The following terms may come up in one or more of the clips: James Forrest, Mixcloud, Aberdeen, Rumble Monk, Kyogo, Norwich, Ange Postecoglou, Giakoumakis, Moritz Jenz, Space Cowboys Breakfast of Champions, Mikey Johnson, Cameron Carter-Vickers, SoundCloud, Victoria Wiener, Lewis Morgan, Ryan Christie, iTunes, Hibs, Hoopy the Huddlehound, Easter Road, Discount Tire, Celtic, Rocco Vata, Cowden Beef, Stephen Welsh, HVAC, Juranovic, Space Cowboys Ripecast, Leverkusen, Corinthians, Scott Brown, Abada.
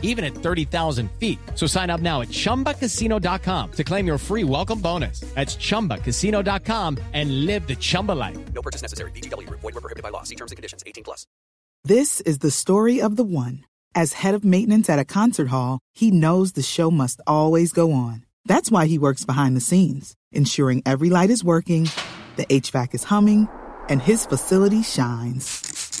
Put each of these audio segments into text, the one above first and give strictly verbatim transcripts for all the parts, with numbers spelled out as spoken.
even at thirty thousand feet. So sign up now at Chumba Casino dot com to claim your free welcome bonus. That's Chumba Casino dot com and live the Chumba life. No purchase necessary. V G W. Void where prohibited by law. See terms and conditions. eighteen plus. This is the story of the one. As head of maintenance at a concert hall, he knows the show must always go on. That's why he works behind the scenes, ensuring every light is working, the H V A C is humming, and his facility shines.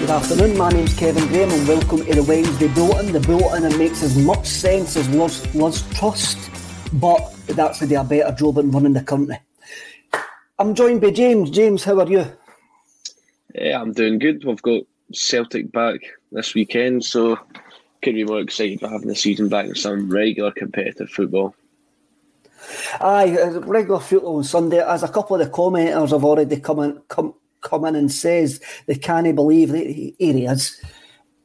Good afternoon, my name's Kevin Graham and welcome to the Wednesday Bulletin. The Bulletin makes as much sense as was, was trust, but it actually did a better job in running the company. I'm joined by James. James, how are you? Yeah, I'm doing good. We've got Celtic back this weekend, so could be more excited about having the season back in some regular competitive football. Aye, regular football on Sunday. As a couple of the commenters have already come in, come come in and says they can't believe, that he, here he is,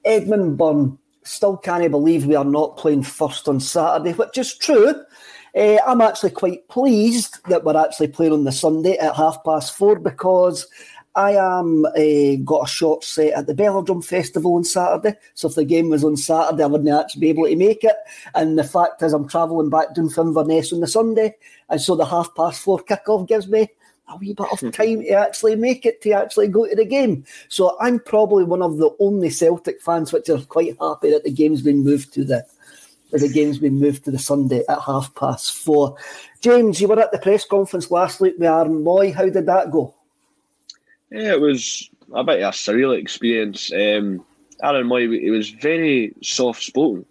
Edmund Byrne, still can't believe we are not playing first on Saturday, which is true. Uh, I'm actually quite pleased that we're actually playing on the Sunday at half past four because I am uh, got a short set at the Belladrum Festival on Saturday, so if the game was on Saturday I wouldn't actually be able to make it, and the fact is I'm travelling back down from Inverness on the Sunday, and so the half past four kickoff gives me a wee bit of time to actually make it, to actually go to the game. So I'm probably one of the only Celtic fans which are quite happy that the game's been moved to the that the game's been moved to the Sunday at half past four. James, you were at the press conference last week with Aaron Mooy. How did that go? Yeah, it was a bit of a surreal experience. Um, Aaron Mooy, he was very soft-spoken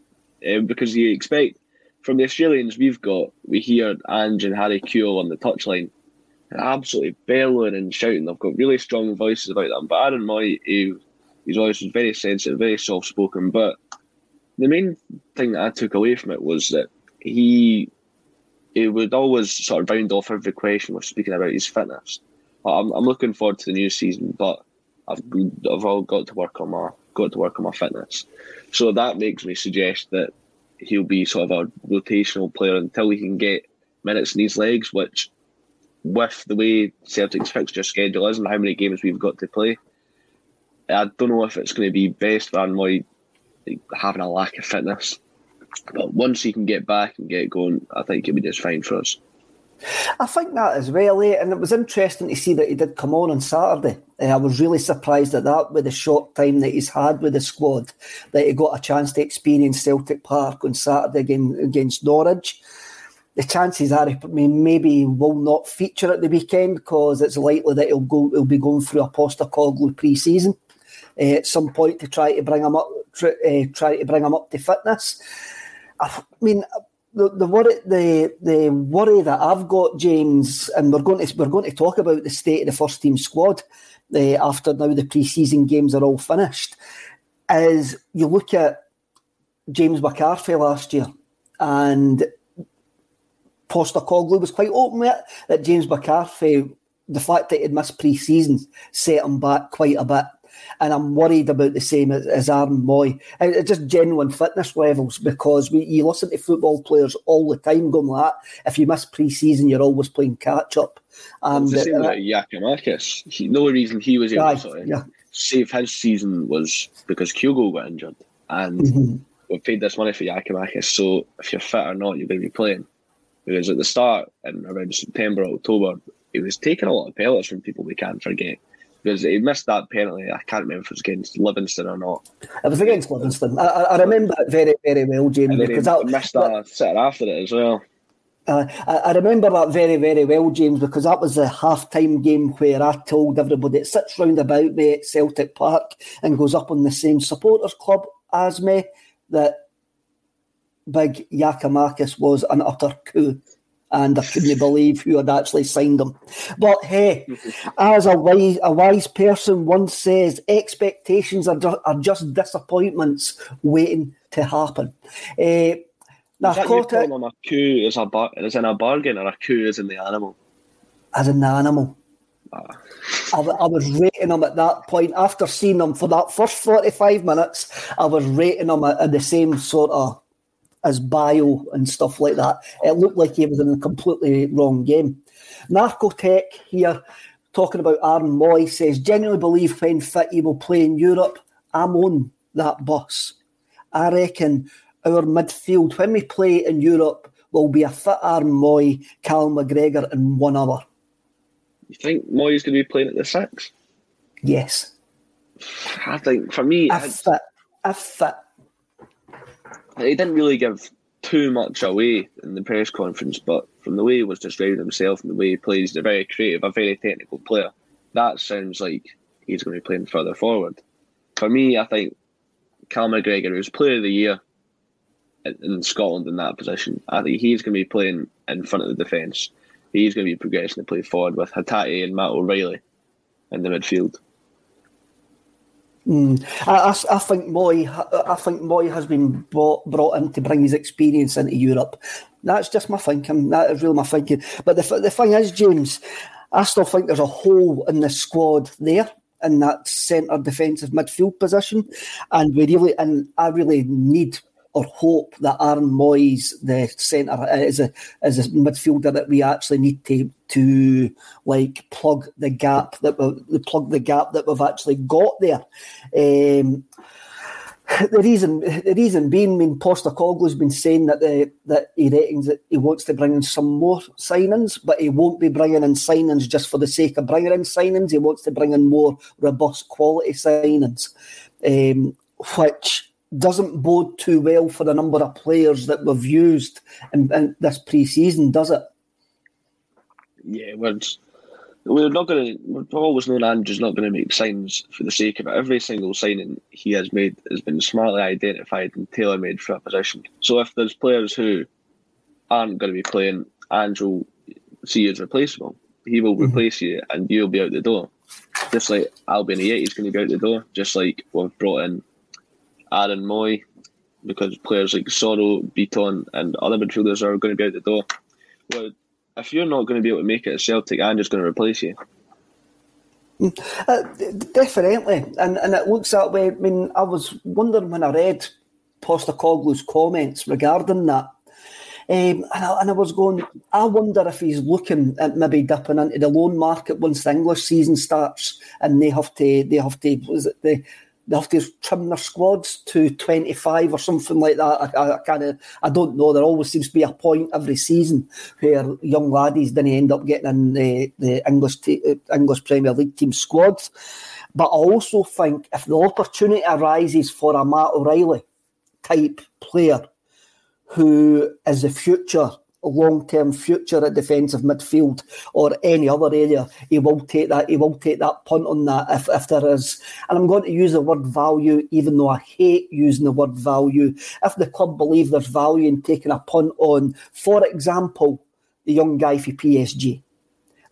um, because you expect from the Australians we've got, we hear Ange and Harry Kewell on the touchline absolutely bellowing and shouting. They've got really strong voices about them. But Aaron Mooy, he, his voice was very sensitive, very soft-spoken. But the main thing that I took away from it was that he he would always sort of round off every question with speaking about his fitness. I'm, I'm looking forward to the new season, but I've I've all got to work on my got to work on my fitness. So that makes me suggest that he'll be sort of a rotational player until he can get minutes in his legs, which, with the way Celtic's fixture schedule is and how many games we've got to play, I don't know if it's going to be best for Aaron Mooy having a lack of fitness. But once he can get back and get going, I think he'll be just fine for us. I think that as well, eh? And it was interesting to see that he did come on on Saturday. And I was really surprised at that, with the short time that he's had with the squad, that he got a chance to experience Celtic Park on Saturday again against Norwich. The chances are he maybe will not feature at the weekend, because it's likely that he'll go he'll be going through a Postecoglou pre-season uh, at some point to try to bring him up try, uh, try to bring him up to fitness. I mean, the the worry the the worry that I've got, James, and we're going to we're going to talk about the state of the first team squad uh, after now the pre-season games are all finished, is you look at James McCarthy last year, and Postecoglou was quite open with it, that James McCarthy, the fact that he'd missed pre-season, set him back quite a bit. And I'm worried about the same as, as Aaron Mooy. It's just genuine fitness levels, because we, you listen to football players all the time going like that. If you miss pre-season, you're always playing catch-up. Um, it's the same about Giakoumakis. No reason he was able right, to sort of yeah. save his season was because Kyogo got injured. And mm-hmm. we paid this money for Giakoumakis, so if you're fit or not, you're going to be playing. Because at the start, in around September, October, he was taking a lot of pellets from people, we can't forget. Because he missed that penalty. I can't remember if it was against Livingston or not. It was against Livingston. I, I remember it very, very well, James. And then because he I missed that set after it as well. Uh, I remember that very, very well, James, because that was the half-time game where I told everybody it sits round about me at Celtic Park and goes up on the same supporters club as me, that Big Giakoumakis was an utter coup, and I couldn't believe who had actually signed him. But hey, as a wise, a wise person once says, expectations are, ju- are just disappointments waiting to happen. Uh, now, is that you call him a coup is, a bar- is in a bargain, or a coup is in the animal? As in the animal. I, I was rating him at that point. After seeing him for that first forty-five minutes, I was rating him at, at the same sort of as bio and stuff like that. It looked like he was in a completely wrong game. Narcotech here, talking about Aaron Mooy, says, genuinely believe when fit he will play in Europe. I'm on that bus. I reckon our midfield, when we play in Europe, will be a fit Aaron Mooy, Callum McGregor and one other. You think Moy's going to be playing at the six? Yes. I think, for me... A fit. A fit. He didn't really give too much away in the press conference, but from the way he was describing himself and the way he plays, he's a very creative, a very technical player. That sounds like he's going to be playing further forward. For me, I think Callum McGregor, who's player of the year in Scotland in that position, I think he's going to be playing in front of the defence. He's going to be progressing to play forward with Hatate and Matt O'Reilly in the midfield. Mm. I, I, I think Mooy I think Mooy has been brought, brought in to bring his experience into Europe. That's just my thinking. That is really my thinking. But the the thing is, James, I still think there's a hole in the squad there in that centre defensive midfield position, and we really and I really need or hope that Aaron Mooy's the centre is a is a midfielder that we actually need to to like plug the gap that we plug the gap that we've actually got there. Um, the reason the reason being, I mean, Postecoglou's been saying that the that he reckons that he wants to bring in some more signings, but he won't be bringing in signings just for the sake of bringing in signings. He wants to bring in more robust quality signings, um, which doesn't bode too well for the number of players that we've used in, in this pre-season, does it? Yeah, we're, we're not going to... We've always known Andrew's not going to make signings for the sake of it. Every single signing he has made has been smartly identified and tailor-made for a position. So if there's players who aren't going to be playing, Andrew will see you as replaceable. He will mm-hmm. replace you and you'll be out the door. Just like Albian Ajeti's going to be out the door, just like we've brought in Aaron Mooy, because players like Soro, Beaton and other midfielders are going to be out the door. Well, if you're not going to be able to make it at Celtic, Andrew's going to replace you. Uh, definitely, and and it looks that way. I mean, I was wondering when I read Postecoglou's comments regarding that, um, and, I, and I was going, I wonder if he's looking at maybe dipping into the loan market once the English season starts, and they have to they have to was it the they have to trim their squads to twenty-five or something like that. I, I, I kind of, I don't know. There always seems to be a point every season where young laddies then end up getting in the, the English te- English Premier League team squad. But I also think if the opportunity arises for a Matt O'Reilly type player who is the future, long-term future at defensive midfield or any other area, he will take that he will take that punt on that if, if there is. And I'm going to use the word value, even though I hate using the word value. If the club believe there's value in taking a punt on, for example, the young guy for P S G,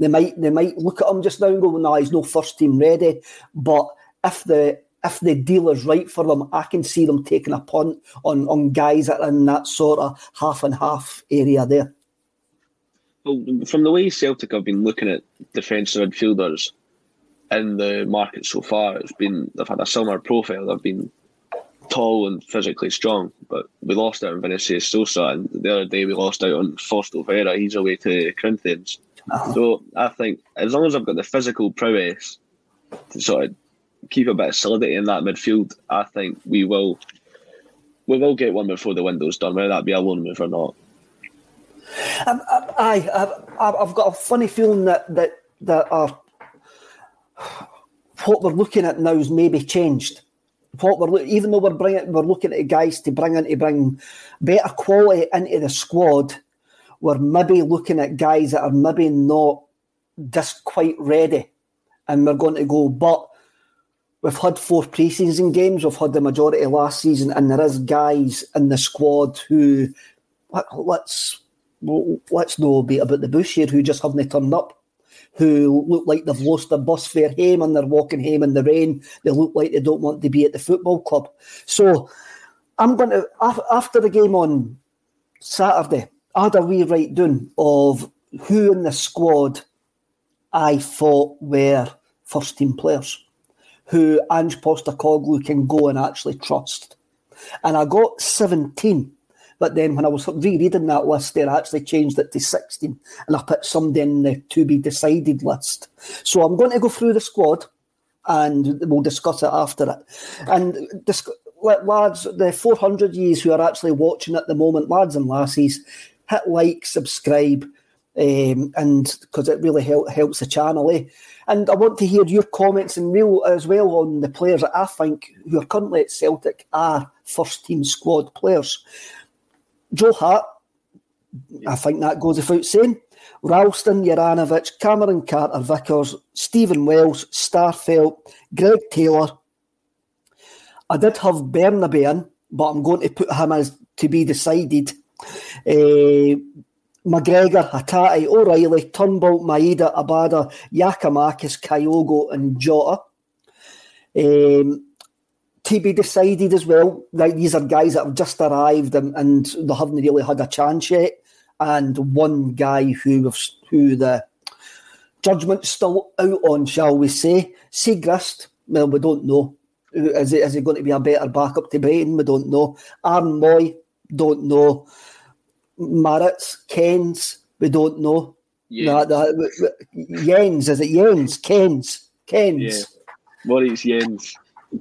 they might they might look at him just now and go, no, he's no first team ready. But if the If the deal is right for them, I can see them taking a punt on, on guys that are in that sort of half-and-half area there. Well, from the way Celtic have been looking at defensive midfielders in the market so far, it's been they've had a similar profile. They've been tall and physically strong, but we lost out on Vinicius Sosa, and the other day we lost out on Fausto Vera. He's away to Corinthians. Uh-huh. So I think as long as I've got the physical prowess to sort of keep a bit of solidity in that midfield, I think we will we will get one before the window's done, whether that be a loan move or not. Um, I, I, I, I've got a funny feeling that that, that our, what we're looking at now is maybe changed. What we're even though we're bringing we're looking at guys to bring in to bring better quality into the squad, we're maybe looking at guys that are maybe not just quite ready, and we're going to go, but we've had four pre-season games. We've had the majority last season, and there is guys in the squad who, let's let's not beat about the bush here, who just haven't turned up, who look like they've lost their bus fare home and they're walking home in the rain. They look like they don't want to be at the football club. So I'm going to, after the game on Saturday, I had a wee write down of who in the squad I thought were first team players who Ange Postecoglou can go and actually trust. And I got seventeen, but then when I was rereading that list there, I actually changed it to sixteen, and I put somebody in the to-be-decided list. So I'm going to go through the squad, and we'll discuss it after it. And disc- lads, the four hundred yees who are actually watching at the moment, lads and lassies, hit like, subscribe, Um, and because it really help, helps the channel, eh? And I want to hear your comments and real as well on the players that I think who are currently at Celtic are first team squad players. Joe Hart, yeah. I think that goes without saying. Ralston, Juranovic, Cameron Carter-Vickers, Stephen Welsh, Starfelt, Greg Taylor. I did have Bernabei in, but I'm going to put him as to be decided. Uh, McGregor, Hatate, O'Reilly, Turnbull, Maeda, Abada, Giakoumakis, Kyogo and Jota. Um, to be decided as well, like these are guys that have just arrived and, and they haven't really had a chance yet. And one guy who, who the judgment's still out on, shall we say. Seagrist, well, we don't know. Is it, is it going to be a better backup to Brayton? We don't know. Aaron Mooy, don't know. Moritz, Jenz, we don't know. Jenz, no, no, Jenz is it Jenz? Jenz, Jenz. Yeah. Moritz Jenz.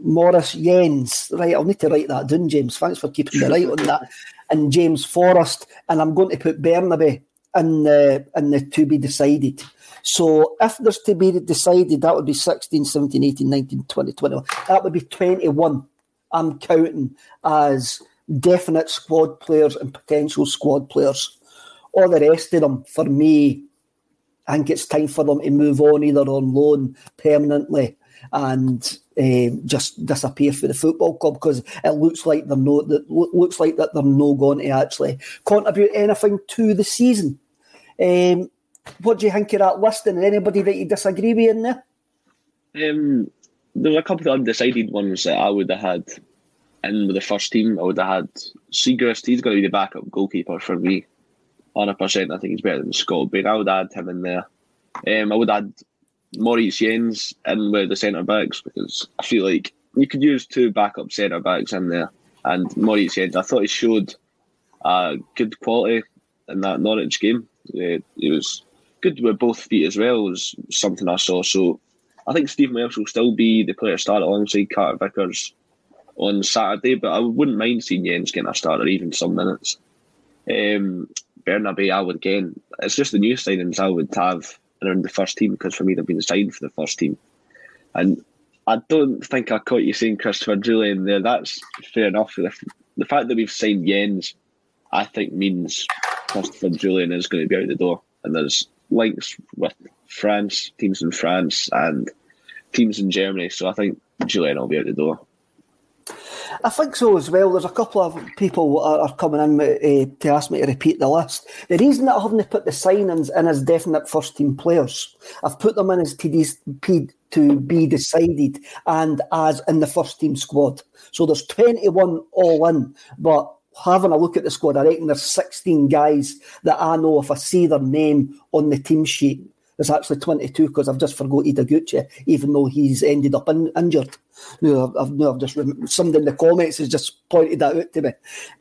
Moritz Jenz. Right, I'll need to write that down, James. Thanks for keeping me right on that. And James Forrest, and I'm going to put Bernabei in the, in the to be decided. So if there's to be decided, that would be sixteen, seventeen, eighteen, nineteen, twenty, twenty-one. That would be twenty-one. I'm counting as definite squad players and potential squad players. All the rest of them, for me, I think it's time for them to move on, either on loan permanently and uh, just disappear for the football club, because it looks like they're no, that looks like that they're no going to actually contribute anything to the season. Um, what do you think of that list? And anybody that you disagree with in there? Um, there were a couple of undecided ones that I would have had. And with the first team, I would have had Seagrist. He's going to be the backup goalkeeper for me. one hundred percent, I think he's better than Scott Bain. I would add him in there. Um, I would add Moritz Jenz in with the centre backs, because I feel like you could use two backup centre backs in there. And Moritz Jenz, I thought he showed uh, good quality in that Norwich game. Uh, he was good with both feet as well, was something I saw. So I think Stephen Welsh will still be the player to start alongside Carter-Vickers on Saturday, but I wouldn't mind seeing Jens getting a start or even some minutes. Um, Bernabei, I would again. It's just the new signings I would have around the first team, because for me they've been signed for the first team. And I don't think I caught you saying Christopher Jullien there. That's fair enough. The, the fact that we've signed Jens, I think, means Christopher Jullien is going to be out the door. And there's links with France, teams in France and teams in Germany. So I think Jullien will be out the door. I think so as well. There's a couple of people that are coming in uh, to ask me to repeat the list. The reason that I haven't put the signings in as definite first-team players, I've put them in as T Ds to be decided and as in the first-team squad. So there's twenty-one all in, but having a look at the squad, I reckon there's sixteen guys that I know if I see their name on the team sheet. There's actually twenty-two, because I've just forgot Ideguchi, even though he's ended up in, injured. No, I've, no, I've just somebody in the comments has just pointed that out to me.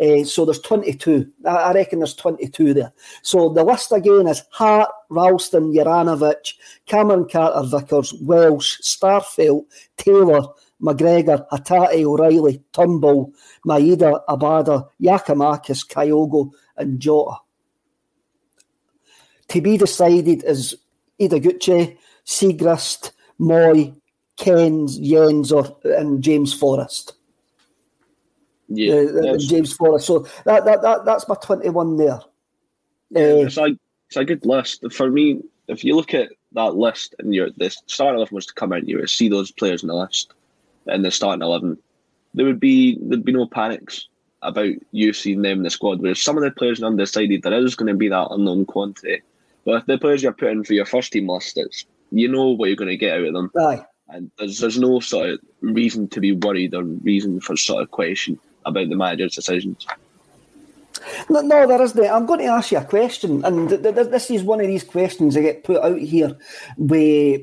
Uh, so there's twenty-two. I, I reckon there's twenty-two there. So the list again is Hart, Ralston, Juranovic, Cameron Carter-Vickers, Welsh, Starfelt, Taylor, McGregor, Hatate, O'Reilly, Turnbull, Maeda, Abada, Giakoumakis, Kyogo, and Jota. To be decided is Ideguchi, Segrist, Mooy, Kenz, Jens, or and James Forrest. Yeah, uh, James Forrest. So that, that that that's my twenty-one there. Uh, it's like it's a good list for me. If you look at that list and your the starting eleven was to come out, you would see those players in the list in the starting eleven. There would be there'd be no panics about you seeing them in the squad. Whereas some of the players are undecided, there is going to be that unknown quantity. But if the players you're putting for your first team list, it's, you know what you're going to get out of them. Aye. And there's, there's no sort of reason to be worried or reason for sort of question about the manager's decisions. No, no, there isn't. I'm going to ask you a question, and th- th- this is one of these questions that get put out here where,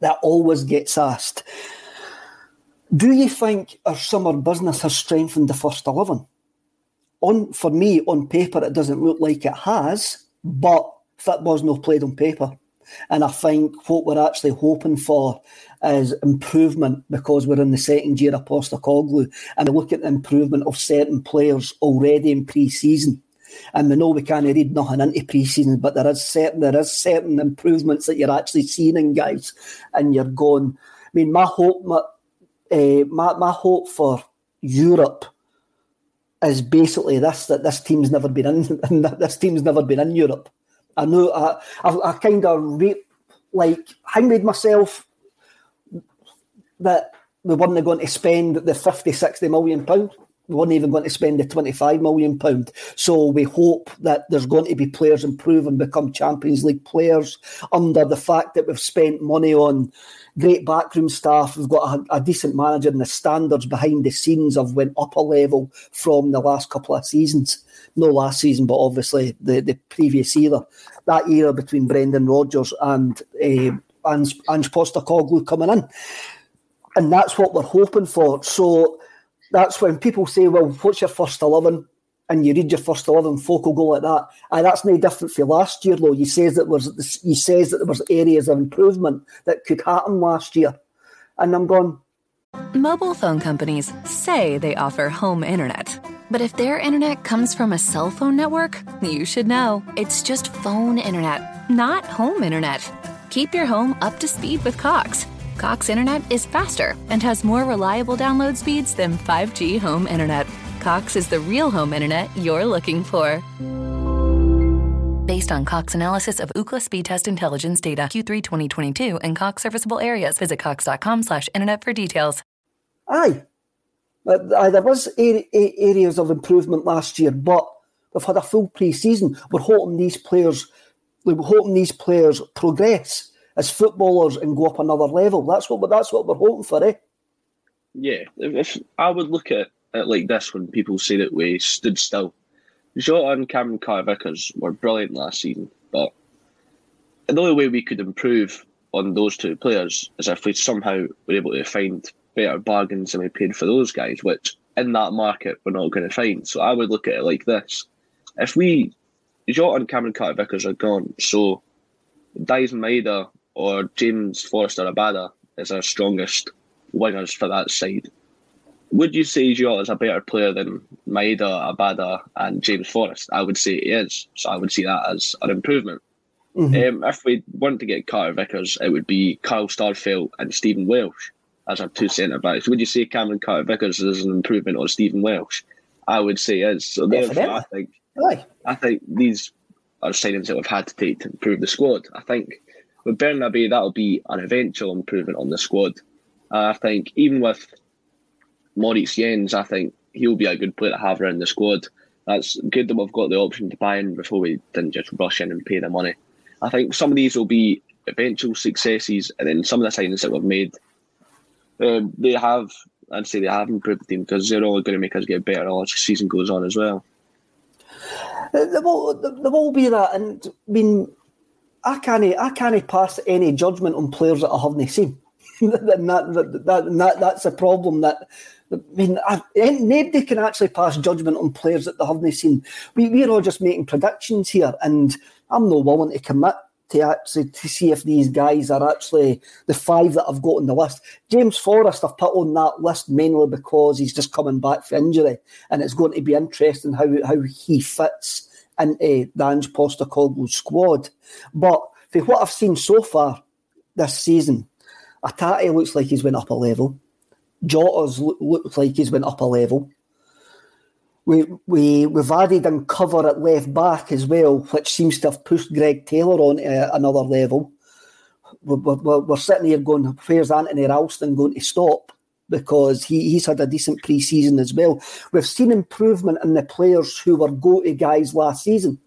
that always gets asked. Do you think our summer business has strengthened the first eleven? On, for me, on paper, it doesn't look like it has, but football's not played on paper. And I think what we're actually hoping for is improvement, because we're in the second year of Postecoglou and we look at the improvement of certain players already in pre-season. And we know we can't read nothing into pre-season, but there is certain there is certain improvements that you're actually seeing in guys, and you're going. I mean, my hope, my uh, my, my hope for Europe is basically this: that this team's never been in this team's never been in Europe. I know I, I, I kind of re- like hanged myself that we weren't going to spend the fifty, sixty million pounds. We weren't even going to spend the twenty-five million pounds. So we hope that there's going to be players improve and become Champions League players under the fact that we've spent money on great backroom staff. We've got a, a decent manager, and the standards behind the scenes have went up a level from the last couple of seasons. No last season, but obviously the, the previous era. That era between Brendan Rodgers and uh, Ange, Ange Postecoglou coming in. And that's what we're hoping for. So that's when people say, well, what's your first eleven? And you read your first eleven, folk will go like that. And that's no different from last year, though. You says that was you says that there was areas of improvement that could happen last year. And I'm going... Mobile phone companies say they offer home internet. But if their internet comes from a cell phone network, you should know. It's just phone internet, not home internet. Keep your home up to speed with Cox. Cox internet is faster and has more reliable download speeds than five G home internet. Cox is the real home internet you're looking for. Based on Cox analysis of Ookla speed test intelligence data, Q three twenty twenty-two, and Cox serviceable areas. Visit cox.com slash internet for details. Aye. Uh, there was a- a- areas of improvement last year, but we've had a full pre-season. We're hoping these players, we're hoping these players progress as footballers and go up another level. That's what. That's what we're hoping for, eh? Yeah, if, if I would look at it like this, when people say that we stood still, Jota and Cameron Carter-Vickers were brilliant last season, but the only way we could improve on those two players is if we somehow were able to find better bargains than we paid for those guys, which in that market we're not going to find. So I would look at it like this. If we, Jota and Cameron Carter-Vickers are gone, so Daizen Maeda or James Forrest or Abada is our strongest wingers for that side. Would you say Jota is a better player than Maeda, Abada and James Forrest? I would say he is. So I would see that as an improvement. Mm-hmm. Um, if we want to get Carter-Vickers, it would be Carl Starfelt and Stephen Welsh as our two centre-backs. Would you say Cameron Carter-Vickers is an improvement on Stephen Welsh? I would say it is. So therefore, I think, Aye. I think these are signings that we've had to take to improve the squad. I think with Bernabei, that'll be an eventual improvement on the squad. Uh, I think even with Moritz Jenz, I think he'll be a good player to have around the squad. That's good that we've got the option to buy in before we didn't just rush in and pay the money. I think some of these will be eventual successes, and then some of the signings that we've made, um, they have, I'd say they have improved the team because they're all going to make us get better as the season goes on as well. There will, there will be that, and I mean, I can't, I can't pass any judgment on players that I haven't seen. And that, that, that, that, that's a problem that, I mean, I, nobody can actually pass judgment on players that they haven't seen. We, we're all just making predictions here, and I'm not willing to commit to actually to see if these guys are actually the five that I've got on the list. James Forrest I've put on that list mainly because he's just coming back for injury, and it's going to be interesting how, how he fits into the Ange Postecoglou squad. But for what I've seen so far this season, Hatate looks like he's went up a level. Jota's look, looks like he's went up a level. We, we, we've added in cover at left back as well, which seems to have pushed Greg Taylor on to another level. We're, we're, we're sitting here going, where's Anthony Ralston going to stop? Because he, he's had a decent pre-season as well. We've seen improvement in the players who were go-to guys last season.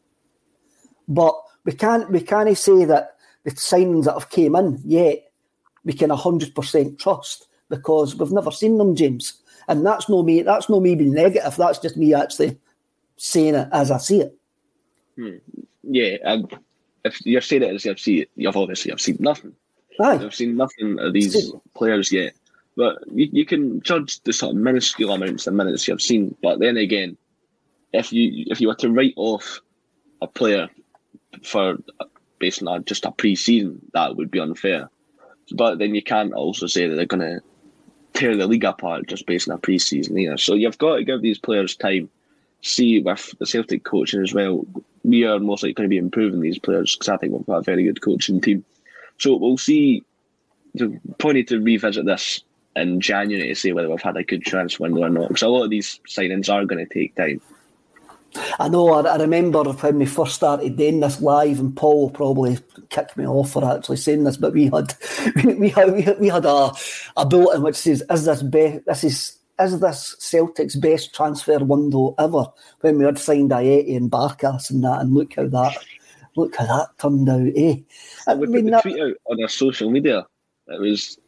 But we can't, we can't say that the signings that have came in yet we can one hundred percent trust, because we've never seen them, James. And that's no me. That's no me being negative. That's just me actually saying it as I see it. Hmm. Yeah, and if you're saying it as you see it, you've obviously I've seen nothing. Aye. I've seen nothing of these See. players yet. But you, you can judge the sort of minuscule amounts of minutes you've seen. But then again, if you if you were to write off a player for based on just a pre-season, that would be unfair. But then you can't also say that they're going to tear the league apart just based on a pre-season either. So you've got to give these players time. See, with the Celtic coaching as well, we are most likely going to be improving these players because I think we've got a very good coaching team. So we'll see. We'll probably need to revisit this in January to see whether we've had a good transfer window or not, because a lot of these signings are going to take time. I know, I, I remember when we first started doing this live, and Paul probably kicked me off for actually saying this, but we had we, we had we had, we had a, a bulletin which says, is this, be- this is, is this Celtic's best transfer window ever? When we had signed Ajeti and Barkas and that, and look how that look how that turned out, eh? I we mean, put the that, tweet out on our social media. It was,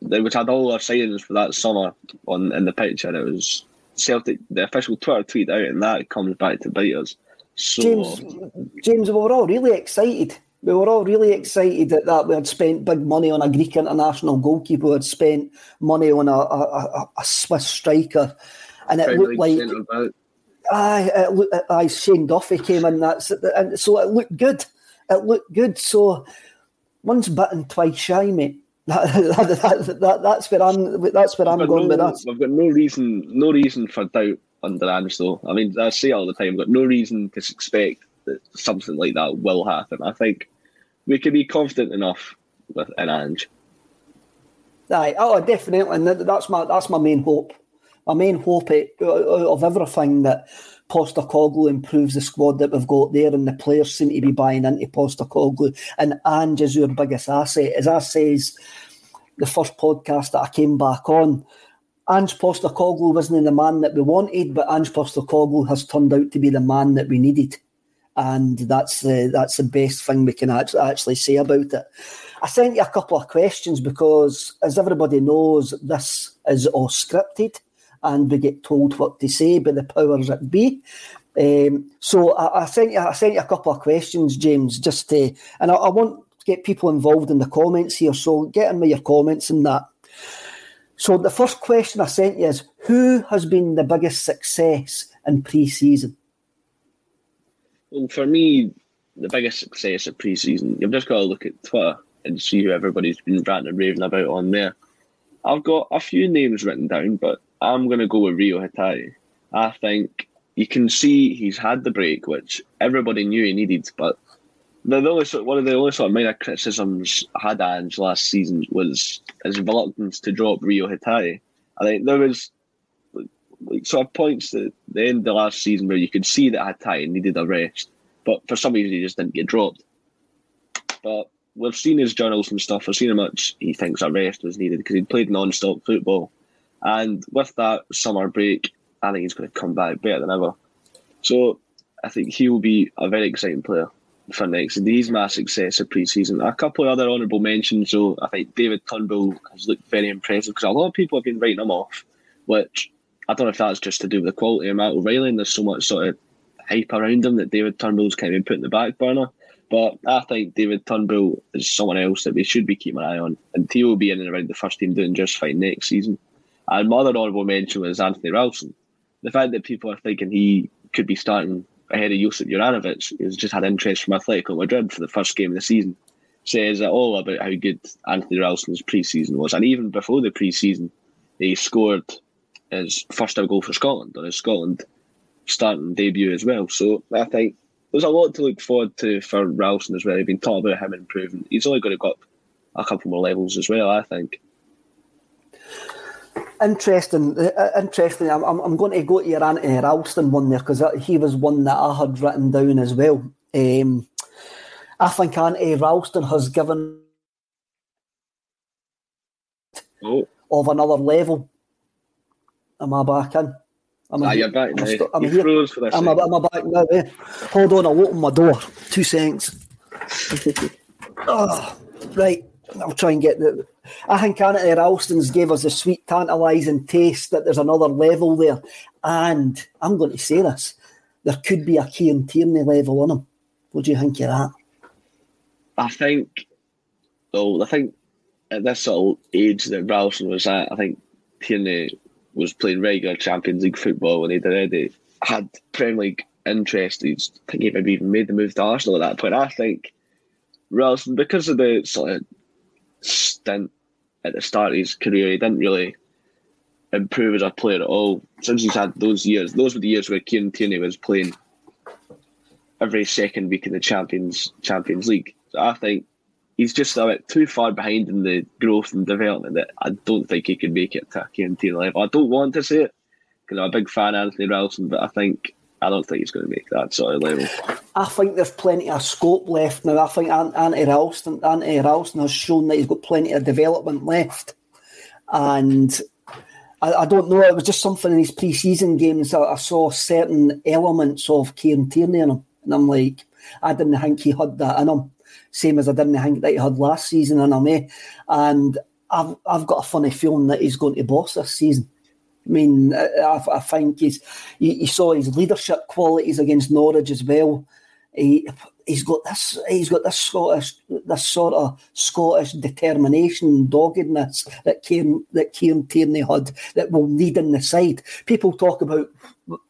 they had all our signings for that summer on in the picture. It was Celtic, the official Twitter tweet out, and that comes back to bite us. So, James, James, we were all really excited. We were all really excited that, that we had spent big money on a Greek international goalkeeper. We had spent money on a, a, a Swiss striker, and it looked like I, I, I Shane Duffy came in. That's and so it looked good. It looked good. So once bitten, twice shy, mate. That, that, that, that, that's where I'm. That's where I'm I've going no, with that. I've got no reason, no reason for doubt under Ange, though. I mean, I say all the time, I've got no reason to suspect that something like that will happen. I think we can be confident enough with an Ange. Aye, oh, definitely, and that's my that's my main hope. My main hope of everything that Postecoglou improves the squad that we've got there, and the players seem to be buying into Postecoglou, and Ange is your biggest asset. As I says, the first podcast that I came back on, Ange Postecoglou wasn't the man that we wanted, but Ange Postecoglou has turned out to be the man that we needed, and that's the, that's the best thing we can actually say about it. I sent you a couple of questions because, as everybody knows, this is all scripted, and we get told what to say by the powers that be. Um, so I, I sent you, I sent you a couple of questions, James, just to, and I, I want get people involved in the comments here, so get in with your comments and that. So the first question I sent you is, who has been the biggest success in pre-season? Well, for me, the biggest success of pre-season, you've just got to look at Twitter and see who everybody's been ranting and raving about on there. I've got a few names written down, but I'm going to go with Reo Hatate. I think you can see he's had the break, which everybody knew he needed, but the, the only sort, one of the only sort of minor criticisms I had Ange last season was his reluctance to drop Reo Hatate. I think there was like, sort of points at the end of the last season where you could see that Hatate needed a rest, but for some reason he just didn't get dropped. But we've seen his journals and stuff, we've seen how much he thinks a rest was needed because he'd played non-stop football. And with that summer break, I think he's going to come back better than ever. So I think he will be a very exciting player for next. And he's my success of pre-season. A couple of other honourable mentions, though. I think David Turnbull has looked very impressive because a lot of people have been writing him off, which I don't know if that's just to do with the quality of Matt O'Reilly and there's so much sort of hype around him that David Turnbull's kind of been put in the back burner. But I think David Turnbull is someone else that we should be keeping an eye on. And he will be in and around the first team doing just fine next season. And my other honourable mention was Anthony Ralston. The fact that people are thinking he could be starting ahead of Josip Juranovic, who's just had interest from Atletico Madrid for the first game of the season, says it all about how good Anthony Ralston's pre-season was. And even before the pre-season, he scored his first ever goal for Scotland, on his Scotland starting debut as well. So I think there's a lot to look forward to for Ralston as well. I've been talking about him improving. He's only going to go up a couple more levels as well, I think. Interesting. Interesting. I'm, I'm going to go to your Anthony Ralston one there because he was one that I had written down as well. Um, I think Anthony Ralston has given oh. of another level. Am I back in? I'm ah, you're back now. St- I'm, you froze for this I'm, a, I'm a back now. Eh? Hold on, I'll open my door. Two seconds. oh, right, I'll try and get the... I think Anthony Ralston's gave us a sweet, tantalising taste that there's another level there. And I'm going to say this, there could be a Kieran Tierney level on him. What do you think of that? I think... Oh, I think at this sort of age that Ralston was at, I think Tierney... was playing regular Champions League football and he'd already had Premier League interest. He'd, I think he maybe even made the move to Arsenal at that point. I think Ralston, because of the sort of stint at the start of his career, he didn't really improve as a player at all. Since he's had those years, those were the years where Kieran Tierney was playing every second week in the Champions Champions League. So I think he's just a bit too far behind in the growth and development that I don't think he can make it to a Kieran Tierney level. I don't want to say it because I'm a big fan of Anthony Ralston, but I think I don't think he's going to make that sort of level. I think there's plenty of scope left now. I think Anthony Ralston, Anthony Ralston has shown that he's got plenty of development left, and I, I don't know. It was just something in his pre-season games that I saw certain elements of Kieran Tierney in him, and I'm like, I didn't think he had that in him. Same as I didn't think that he had last season in him, eh? And I've I've got a funny feeling that he's going to boss this season. I mean, I, I think he's you, you saw his leadership qualities against Norwich as well. He he's got this he's got this Scottish this sort of Scottish determination and doggedness that Kieran that Kieran Tierney had that we'll need in the side. People talk about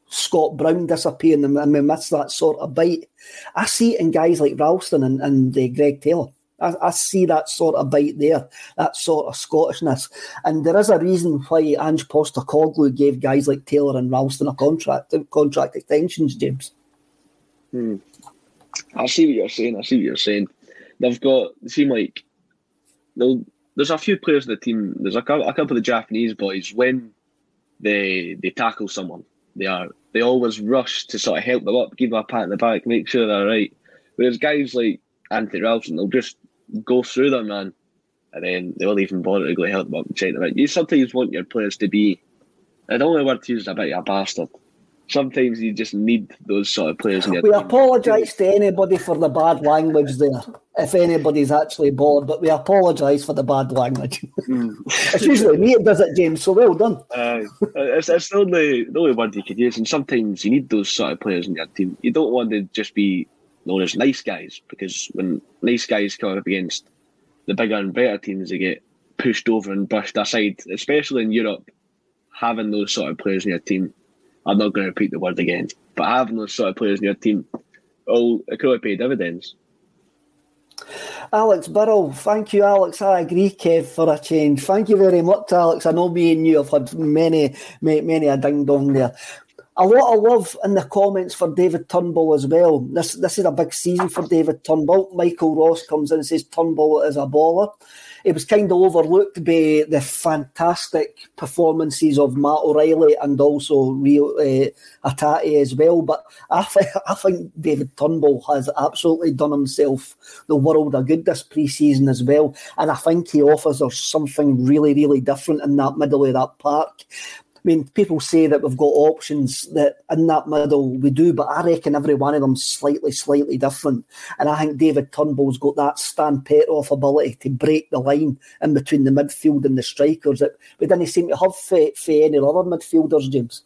Scott Brown disappearing and we miss that sort of bite. I see it in guys like Ralston and, and uh, Greg Taylor. I, I see that sort of bite there, that sort of Scottishness. And there is a reason why Ange Postecoglou gave guys like Taylor and Ralston a contract contract extensions, James. Hmm. I see what you're saying. I see what you're saying. They've got, it seems like, there's a few players in the team. There's a, a couple of Japanese boys, when they they tackle someone, they are they always rush to sort of help them up, give them a pat in the back, make sure they're right. Whereas guys like Anthony Ralston, they'll just go through them, man, and then they won't even bother to go help them up and check them out. You sometimes want your players to be, I don't know what to use, a bit of a bastard. Sometimes you just need those sort of players. In your we apologise to anybody for the bad language there, if anybody's actually bored, but we apologise for the bad language. Mm. It's usually me that does it, James, so well done. Uh, it's it's the, only, the only word you could use, and sometimes you need those sort of players in your team. You don't want to just be known as nice guys, because when nice guys come up against the bigger and better teams, they get pushed over and brushed aside, especially in Europe. Having those sort of players in your team, I'm not going to repeat the word again, but having those sort of players in your team, will clearly pay dividends. Alex Burrell, thank you, Alex. I agree, Kev, for a change. Thank you very much, Alex. I know me and you have had many, many, many a ding-dong there. A lot of love in the comments for David Turnbull as well. This this is a big season for David Turnbull. Michael Ross comes in and says Turnbull is a baller. It was kind of overlooked by the fantastic performances of Matt O'Reilly and also Reo uh, Hatate as well. But I, th- I think David Turnbull has absolutely done himself the world of good this pre-season as well. And I think he offers us something really, really different in that middle of that park. I mean, people say that we've got options that in that middle we do, but I reckon every one of them's slightly, slightly different. And I think David Turnbull's got that Stan Petroff ability to break the line in between the midfield and the strikers that we didn't seem to have for, for any other midfielders, James.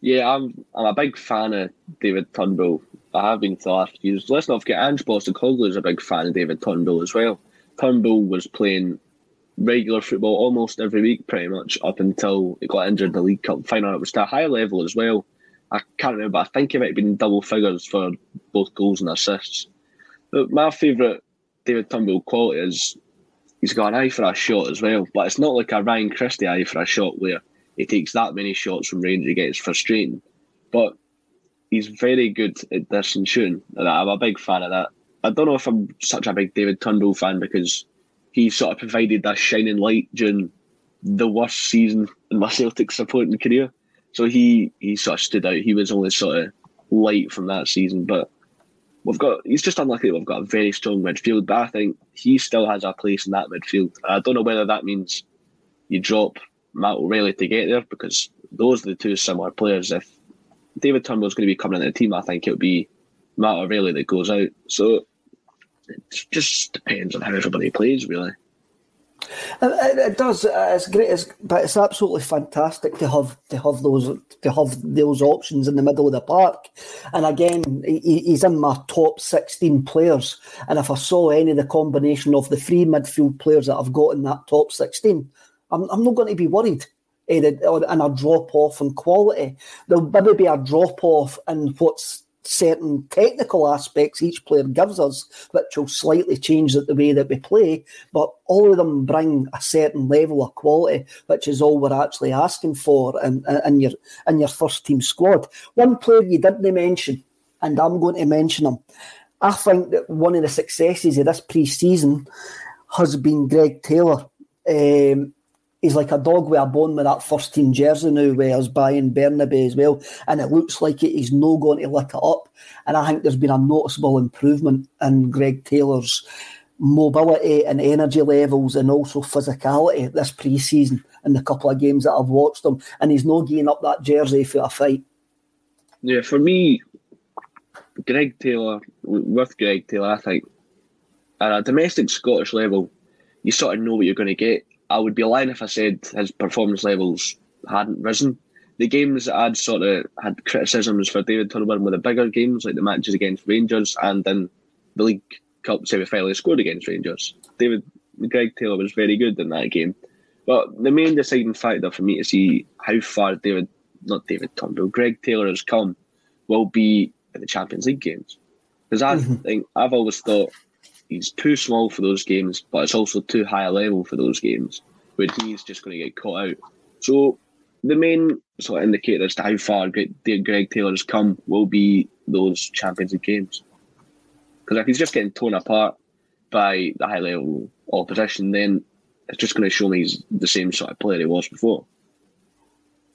Yeah, I'm I'm a big fan of David Turnbull. I have been for the last few years. Let's not forget, Ange Postecoglou is a big fan of David Turnbull as well. Turnbull was playing regular football almost every week, pretty much, up until he got injured in the League Cup final. It was to a high level as well. I can't remember. I think it might have been double figures for both goals and assists. But my favourite David Turnbull quality is he's got an eye for a shot as well. But it's not like a Ryan Christie eye for a shot where he takes that many shots from range, he gets frustrating. But he's very good at this and shooting. And I'm a big fan of that. I don't know if I'm such a big David Turnbull fan because he sort of provided that shining light during the worst season in my Celtic supporting career. So he, he sort of stood out. He was only sort of light from that season. But we've got he's just unlucky that we've got a very strong midfield. But I think he still has a place in that midfield. I don't know whether that means you drop Matt O'Reilly to get there, because those are the two similar players. If David Turnbull's going to be coming into the team, I think it'll be Matt O'Reilly that goes out. So it just depends on how everybody plays, really. It, it does. It's great, it's, but it's absolutely fantastic to have to have those to have those options in the middle of the park. And again, he, he's in my top sixteen players. And if I saw any of the combination of the three midfield players that I've got in that top sixteen, I'm, I'm not going to be worried. And a drop off in quality. There'll maybe be a drop off in what's certain technical aspects each player gives us, which will slightly change the way that we play, but all of them bring a certain level of quality, which is all we're actually asking for in, in your in your first team squad. One player you didn't mention, and I'm going to mention him, I think that one of the successes of this pre-season has been Greg Taylor. Um, He's like a dog with a bone with that first team jersey now, where he's buying Bernabei as well. And it looks like he's no going to lick it up. And I think there's been a noticeable improvement in Greg Taylor's mobility and energy levels and also physicality this pre-season in the couple of games that I've watched him. And he's no giving up that jersey for a fight. Yeah, for me, Greg Taylor, with Greg Taylor, I think, at a domestic Scottish level, you sort of know what you're going to get. I would be lying if I said his performance levels hadn't risen. The games that I'd sort of had criticisms for David Turnbull were the bigger games, like the matches against Rangers and then the League Cup semi-final he scored against Rangers. David, Greg Taylor was very good in that game. But the main deciding factor for me to see how far David, not David Turnbull, Greg Taylor has come will be in the Champions League games. Because I think, I've always thought, he's too small for those games, but it's also too high a level for those games, where he's just going to get caught out. So the main sort of indicator as to how far Greg Taylor has come will be those Champions League games. Because if he's just getting torn apart by the high level opposition, then it's just going to show me he's the same sort of player he was before.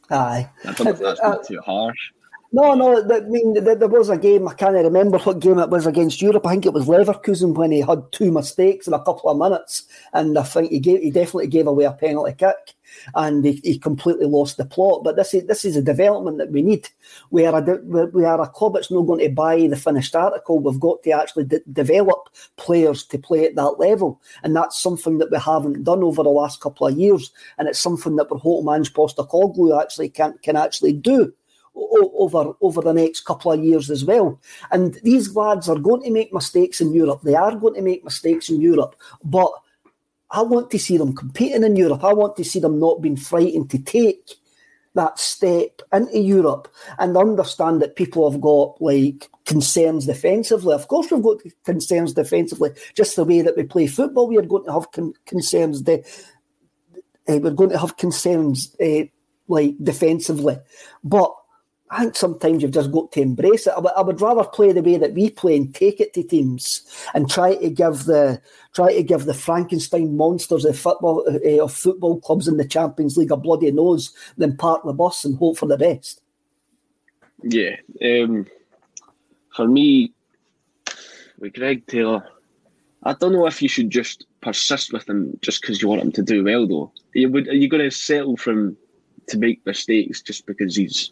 Aye. I don't know if that's uh, not too harsh. No, no, I mean, there was a game, I can't remember what game it was against Europe, I think it was Leverkusen, when he had two mistakes in a couple of minutes, and I think he gave, he definitely gave away a penalty kick, and he, he completely lost the plot. But this is this is a development that we need. We are a, we are a club that's not going to buy the finished article. We've got to actually de- develop players to play at that level, and that's something that we haven't done over the last couple of years, and it's something that we're hoping Ange Postecoglou actually can, can actually do. over over the next couple of years as well. And these lads are going to make mistakes in Europe. They are going to make mistakes in Europe, but I want to see them competing in Europe. I want to see them not being frightened to take that step into Europe, and understand that people have got like concerns defensively. Of course we've got concerns defensively, just the way that we play football. We are going to have con- concerns de- uh, we're going to have concerns uh, like defensively, but I think sometimes you've just got to embrace it. I, w- I would rather play the way that we play and take it to teams and try to give the try to give the Frankenstein monsters of football uh, of football clubs in the Champions League a bloody nose than park the bus and hope for the best. Yeah, um, for me, with Greg Taylor, I don't know if you should just persist with him just because you want him to do well. Though, you would, are you going to settle for him to make mistakes just because he's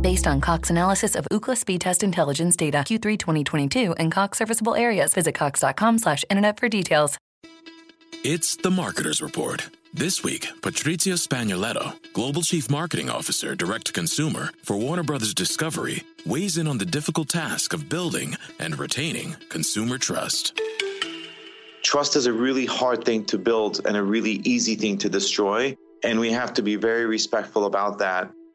Based on Cox analysis of Ookla speed test intelligence data, Q three twenty twenty-two and Cox serviceable areas. Visit cox.com slash internet for details. It's the Marketer's Report. This week, Patrizia Spagnoletto, Global Chief Marketing Officer, Direct to Consumer for Warner Brothers Discovery, weighs in on the difficult task of building and retaining consumer trust. Trust is a really hard thing to build and a really easy thing to destroy, and we have to be very respectful about that.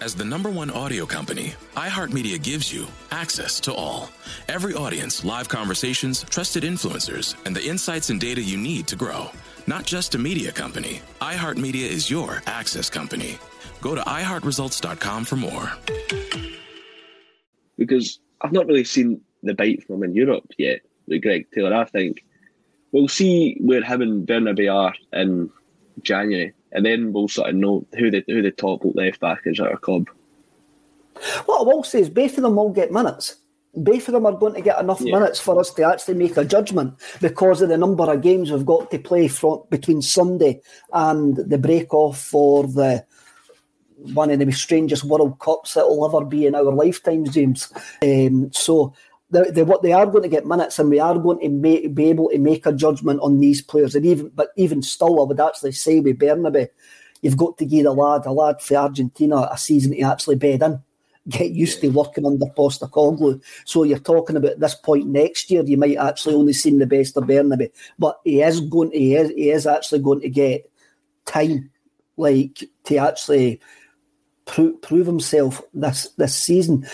As the number one audio company, iHeartMedia gives you access to all. Every audience, live conversations, trusted influencers, and the insights and data you need to grow. Not just a media company, iHeartMedia is your access company. Go to i heart results dot com for more. Because I've not really seen the bite from him in Europe yet with Greg Taylor, I think. We'll see where him and Bernabei are in January, and then we'll sort of know who the who the top left back is at our club. What I will say is both of them will get minutes. Both of them are going to get enough yeah. minutes for us to actually make a judgment because of the number of games we've got to play from, between Sunday and the break-off for the one of the strangest World Cups that will ever be in our lifetimes, James. Um, so they, they, what they are going to get minutes, and we are going to ma- be able to make a judgment on these players. And even, but even still, I would actually say with Bernabei, you've got to give a lad, a lad for Argentina, a season to actually bed in. Get used to working under Postecoglou. So you're talking about this point next year, you might actually only see the best of Bernabei, but he is going to, he is, he is actually going to get time, like to actually pro- prove himself this this season.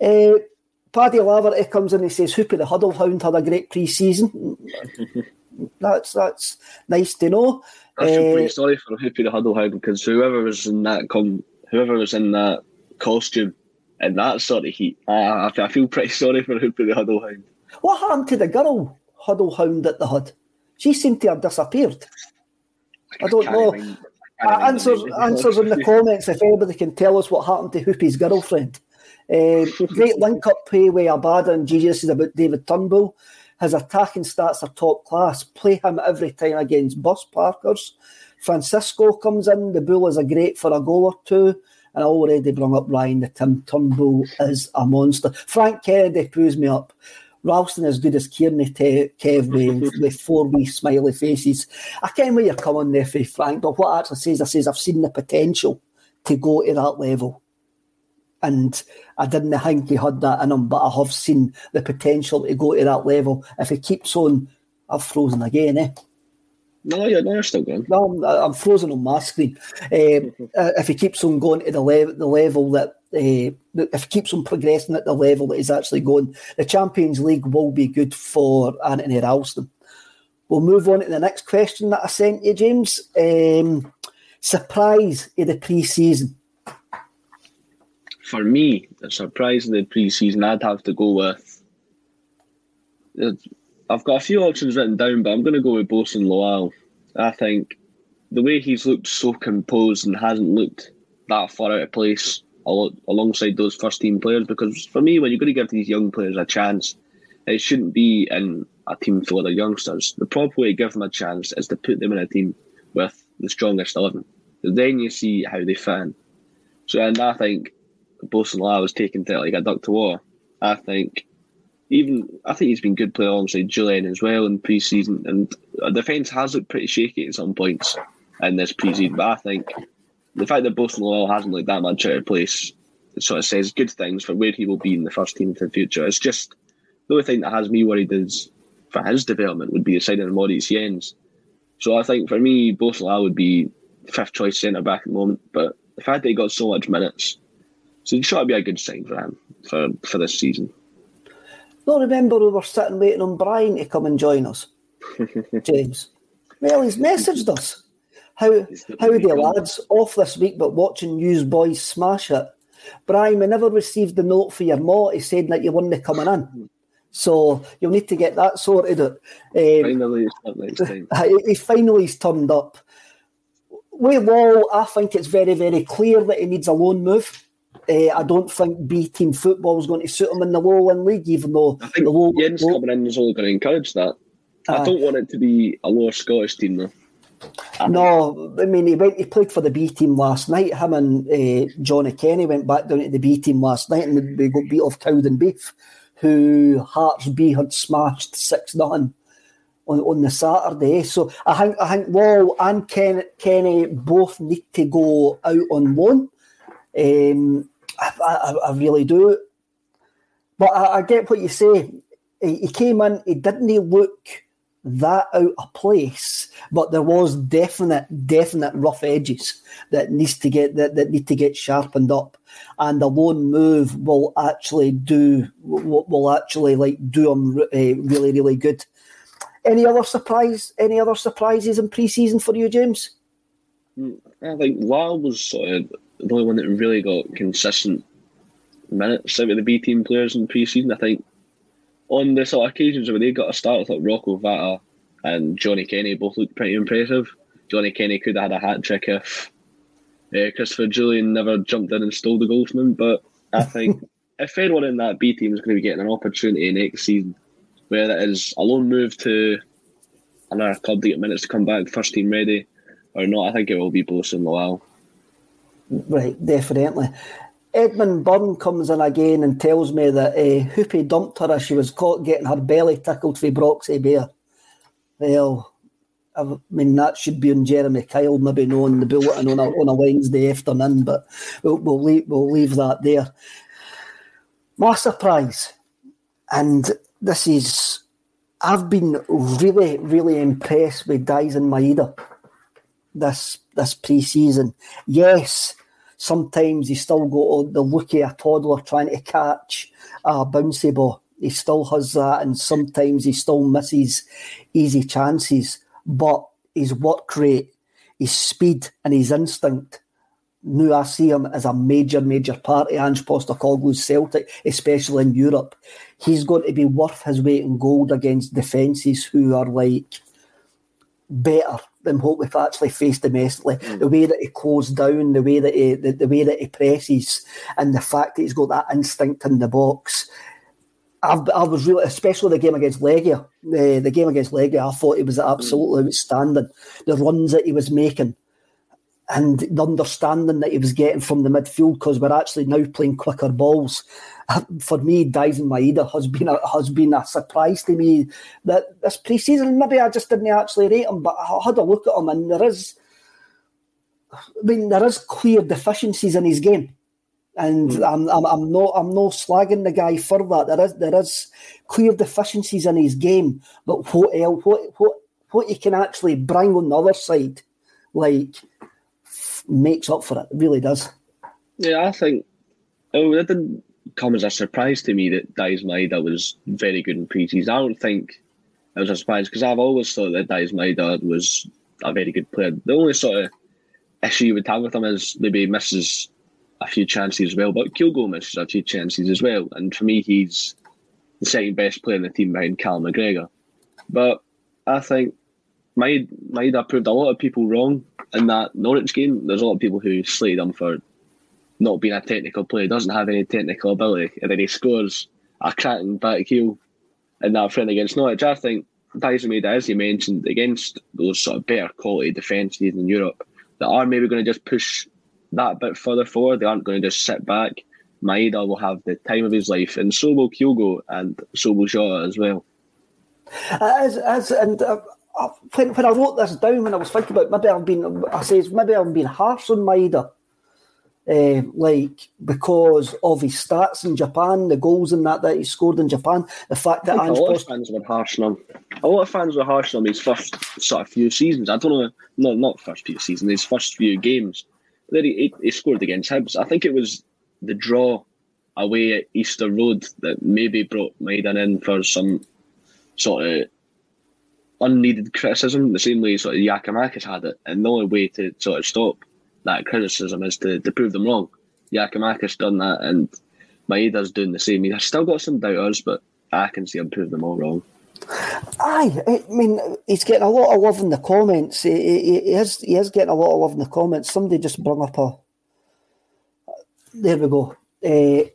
Uh, Paddy Laverty comes in and says, "Hoopy the Huddle Hound had a great pre-season." that's that's nice to know. I feel uh, pretty sorry for Hoopy the Huddle Hound, because whoever was in that com- whoever was in that costume and that sort of heat, I, I feel pretty sorry for Hoopy the Huddle Hound. What happened to the girl Huddle Hound at the Hud? She seemed to have disappeared. I don't I know. Mind, I answers answers in the comments if anybody can tell us what happened to Hoopy's girlfriend. Uh, great link-up play with Abada and Gigi. This is about David Turnbull. His attacking stats are top class. Play him every time against bus parkers. Francisco comes in. The Bull is a great for a goal or two. And I already brung up Ryan, the Tim Turnbull is a monster. Frank Kennedy proves me up. Ralston is good as Kieran Tierney, Kev, with, with four wee smiley faces. I can't where you're coming there for, Frank, but what I actually says, I says I've seen the potential to go to that level. And I didn't think he had that in him, but I have seen the potential to go to that level. If he keeps on, I've frozen again, eh? No, you're, no, you're still going. No, I'm, I'm frozen on my screen. Uh, if he keeps on going to the, le- the level that, uh, if he keeps on progressing at the level that he's actually going, the Champions League will be good for Anthony Ralston. We'll move on to the next question that I sent you, James. Um, surprise of the pre-season. for me, the surprise of the pre-season, I'd have to go with... I've got a few options written down, but I'm going to go with Bosun Lawal. I think the way he's looked so composed and hasn't looked that far out of place alongside those first-team players, because for me, when you're going to give these young players a chance, it shouldn't be in a team full of youngsters. The proper way to give them a chance is to put them in a team with the strongest eleven. Then you see how they fit in. So, and I think Bosun Lawal was taken to it like a duck to water. I think even I think he's been good player alongside Jullien as well in pre-season. And our defence has looked pretty shaky at some points in this pre-season. But I think the fact that Bosun Lawal hasn't looked that much out of place, it sort of says good things for where he will be in the first team for the future. It's just the only thing that has me worried is for his development would be the signing of Moritz Jenz. So I think for me, Bosun Lawal would be fifth choice centre back at the moment. But the fact that he got so much minutes, so it's sure to be a good sign for him for, for this season. Don't remember we were sitting waiting on Brian to come and join us, James. Well, he's messaged us. How how are the lads off this week but watching news boys smash it? Brian, we never received the note for your mot. He said that you weren't coming in. So you'll need to get that sorted out. Um, finally, it's not next time. He finally's turned up. With Wall, I think it's very, very clear that he needs a loan move. Uh, I don't think B-team football is going to suit him in the Lowland League, even though... I think Jens coming in is only going to encourage that. Uh, I don't want it to be a lower Scottish team, though. I no, I mean, he went. He played for the B-team last night. Him and uh, Johnny Kenny went back down to the B-team last night and they got beat off Cowden Beef, who Hearts B had smashed six nothing. On, on the Saturday. So I think I think Wall and Ken, Kenny both need to go out on loan. Um, I, I, I really do. But I, I get what you say. He, he came in, he didn't look that out of place, but there was definite, definite rough edges that needs to get that, that need to get sharpened up. And the loan move will actually do will, will actually like do him uh, really, really good. Any other surprise? Any other surprises in pre-season for you, James? I think Lawal was sort of the only one that really got consistent minutes out of the B-team players in pre-season. I think on the sort of occasions where they got a start, I thought Rocco Vata and Johnny Kenny both looked pretty impressive. Johnny Kenny could have had a hat-trick if uh, Christopher Jullien never jumped in and stole the goal from him. But I think if anyone in that B-team is going to be getting an opportunity next season, whether it is a loan move to another club to get minutes to come back first team ready or not, I think it will be Bosun Lawal. Right, definitely. Edmund Byrne comes in again and tells me that uh, Hoopy dumped her as she was caught getting her belly tickled for Broxy Bear. Well, I mean, that should be on Jeremy Kyle, maybe not on the bulletin on a, on a Wednesday afternoon, but we'll, we'll, leave, we'll leave that there. My surprise, and... This is, I've been really, really impressed with Daizen Maeda this this pre-season. Yes, sometimes he's still got the look of a toddler trying to catch a bouncy ball. He still has that, and sometimes he still misses easy chances. But his work rate, his speed and his instinct, now I see him as a major, major part of Ange Postecoglou's Celtic, especially in Europe. He's going to be worth his weight in gold against defences who are like better than what we've actually faced domestically. Mm. The way that he closes down, the way that he, the, the way that he presses, and the fact that he's got that instinct in the box. I've, I was really, especially the game against Legia. The, the game against Legia, I thought it was absolutely mm. outstanding. The runs that he was making. And the understanding that he was getting from the midfield, because we're actually now playing quicker balls. For me, Daizen Maeda has been a, has been a surprise to me that this pre-season. Maybe I just didn't actually rate him, but I had a look at him, and there is, I mean, there is clear deficiencies in his game, and mm. I'm I'm I'm not I'm not slagging the guy for that. There is there is clear deficiencies in his game, but what else, what what what he can actually bring on the other side, like. Makes up for it, really does. Yeah, I think oh, that didn't come as a surprise to me that Daizen Maeda was very good in pre-season. I don't think it was a surprise because I've always thought that Daizen Maeda was a very good player. The only sort of issue you would have with him is maybe misses a few chances as well, but Kyogo misses a few chances as well, and for me he's the second best player in the team behind Callum McGregor. But I think Maeda proved a lot of people wrong in that Norwich game. There's a lot of people who slated him for not being a technical player, doesn't have any technical ability, and then he scores a cracking back heel in that friend against Norwich. I think Daizen Maeda, as you mentioned, against those sort of better quality defences in Europe that are maybe going to just push that bit further forward, they aren't going to just sit back. Maeda will have the time of his life, and so will Kyogo, and so will Jota as well. As as and uh, when, when I wrote this down, when I was thinking about, maybe I've been, I says maybe I've been harsh on Maeda, uh, like because of his stats in Japan, the goals and that that he scored in Japan, the fact that Ange a lot Post- of fans were harsh on him. A lot of fans were harsh on his first sort of few seasons. I don't know, no, not first few seasons, his first few games. Then he, he scored against Hibs. I think it was the draw away at Easter Road that maybe brought Maeda in for some sort of unneeded criticism, the same way sort of Giakoumakis had it. And the only way to sort of stop that criticism is to, to prove them wrong. Giakoumakis done that, and Maeda's doing the same. He's still got some doubters, but I can see him prove them all wrong. Aye, I mean, he's getting a lot of love in the comments. He, he, he is he is getting a lot of love in the comments. Somebody just brung up a... There we go. Uh,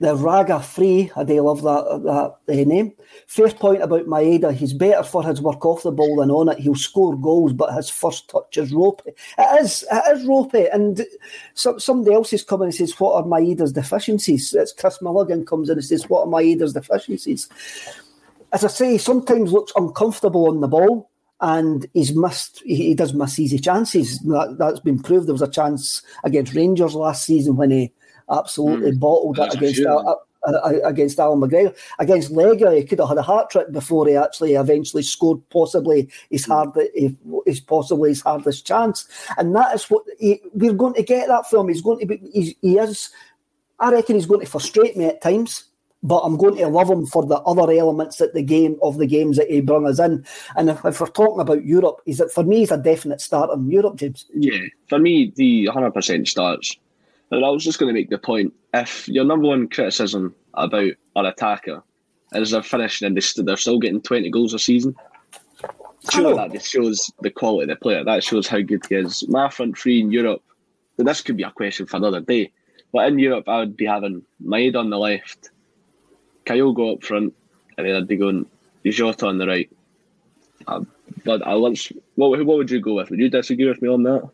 the Raga Free, I do love that, that uh, name. Fair point about Maeda. He's better for his work off the ball than on it. He'll score goals, but his first touch is ropey. It is, it is ropey. And so, somebody else is coming and says, what are Maeda's deficiencies? It's Chris Mulligan comes in and says, what are Maeda's deficiencies? As I say, he sometimes looks uncomfortable on the ball, and he's missed, he does miss easy chances. That, that's been proved. There was a chance against Rangers last season when he absolutely mm, bottled it against, Al, uh, against Alan McGregor. Against Lega, he could have had a hat-trick before he actually eventually scored possibly his, hard, his, possibly his hardest chance. And that is what he, we're going to get that from. He's going to be, he's, he is, I reckon he's going to frustrate me at times, but I'm going to love him for the other elements that the game of the games that he brung us in. And if, if we're talking about Europe, is that for me he's a definite start in Europe, James? Yeah, for me the one hundred percent starts. And I was just going to make the point: if your number one criticism about our attacker is they're finishing and they, they're still getting twenty goals a season, sure, that just shows the quality of the player. That shows how good he is. My front three in Europe, and this could be a question for another day, but in Europe I would be having Maeda on the left, Kyogo up front, and then I'd be going Jota on the right. Um, but I once, what, what would you go with? Would you disagree with me on that?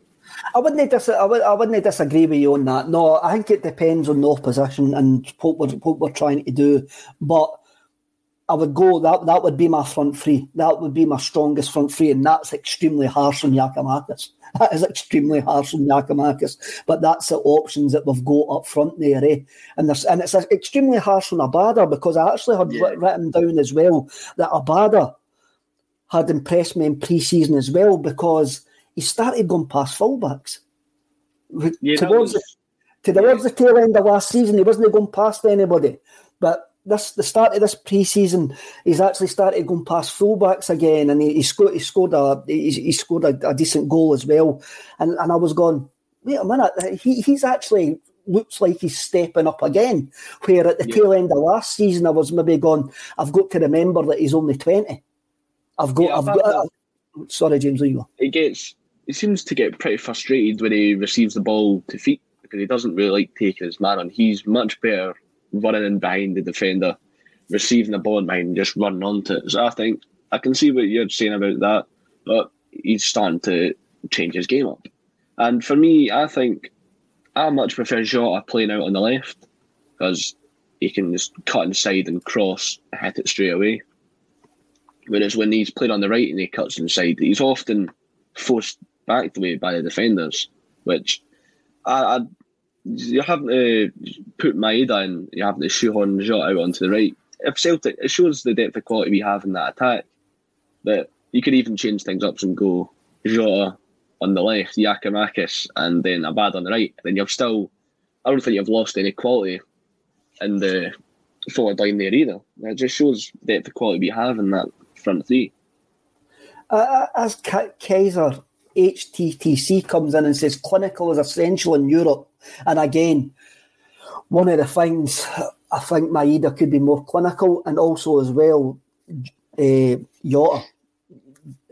I wouldn't dis- I, would, I wouldn't disagree with you on that. No, I think it depends on the opposition and what we're, what we're trying to do. But I would go, that that would be my front three. That would be my strongest front three, and that's extremely harsh on Giakoumakis. That is extremely harsh on Giakoumakis. But that's the options that we've got up front there, eh? And there's, and it's extremely harsh on Abada, because I actually had yeah. written down as well that Abada had impressed me in pre-season as well, because he started going past fullbacks. Yeah, towards was, the, towards yeah. the tail end of last season, he wasn't going past anybody. But This the start of this pre-season, he's actually started going past fullbacks again, and he, he scored. He scored a he, he scored a, a decent goal as well. And and I was going, wait a minute, he he's actually looks like he's stepping up again. Where at the yeah. tail end of last season, I was maybe going, I've got to remember that he's only twenty. I've got. Yeah, I've got I've, sorry, James, are you? He gets. He seems to get pretty frustrated when he receives the ball to feet, because he doesn't really like taking his man on. He's much better running in behind the defender, receiving the ball in behind, and just running onto it. So I think I can see what you're saying about that, but he's starting to change his game up. And for me, I think I much prefer Jota playing out on the left, because he can just cut inside and cross and hit it straight away. Whereas when he's played on the right and he cuts inside, he's often forced back the way by the defenders, which I... I you're having to put Maeda in, you're having to shoehorn Jota out onto the right. If Celtic, it shows the depth of quality we have in that attack, that you could even change things up and go Jota on the left, Giakoumakis, and then Abad on the right. Then you've still, I don't think you've lost any quality in the forward line there either. It just shows the depth of quality we have in that front three. Uh, as Kaiser H T T C comes in and says clinical is essential in Europe. And again, one of the things I think Maeda could be more clinical, and also as well, uh, Jota.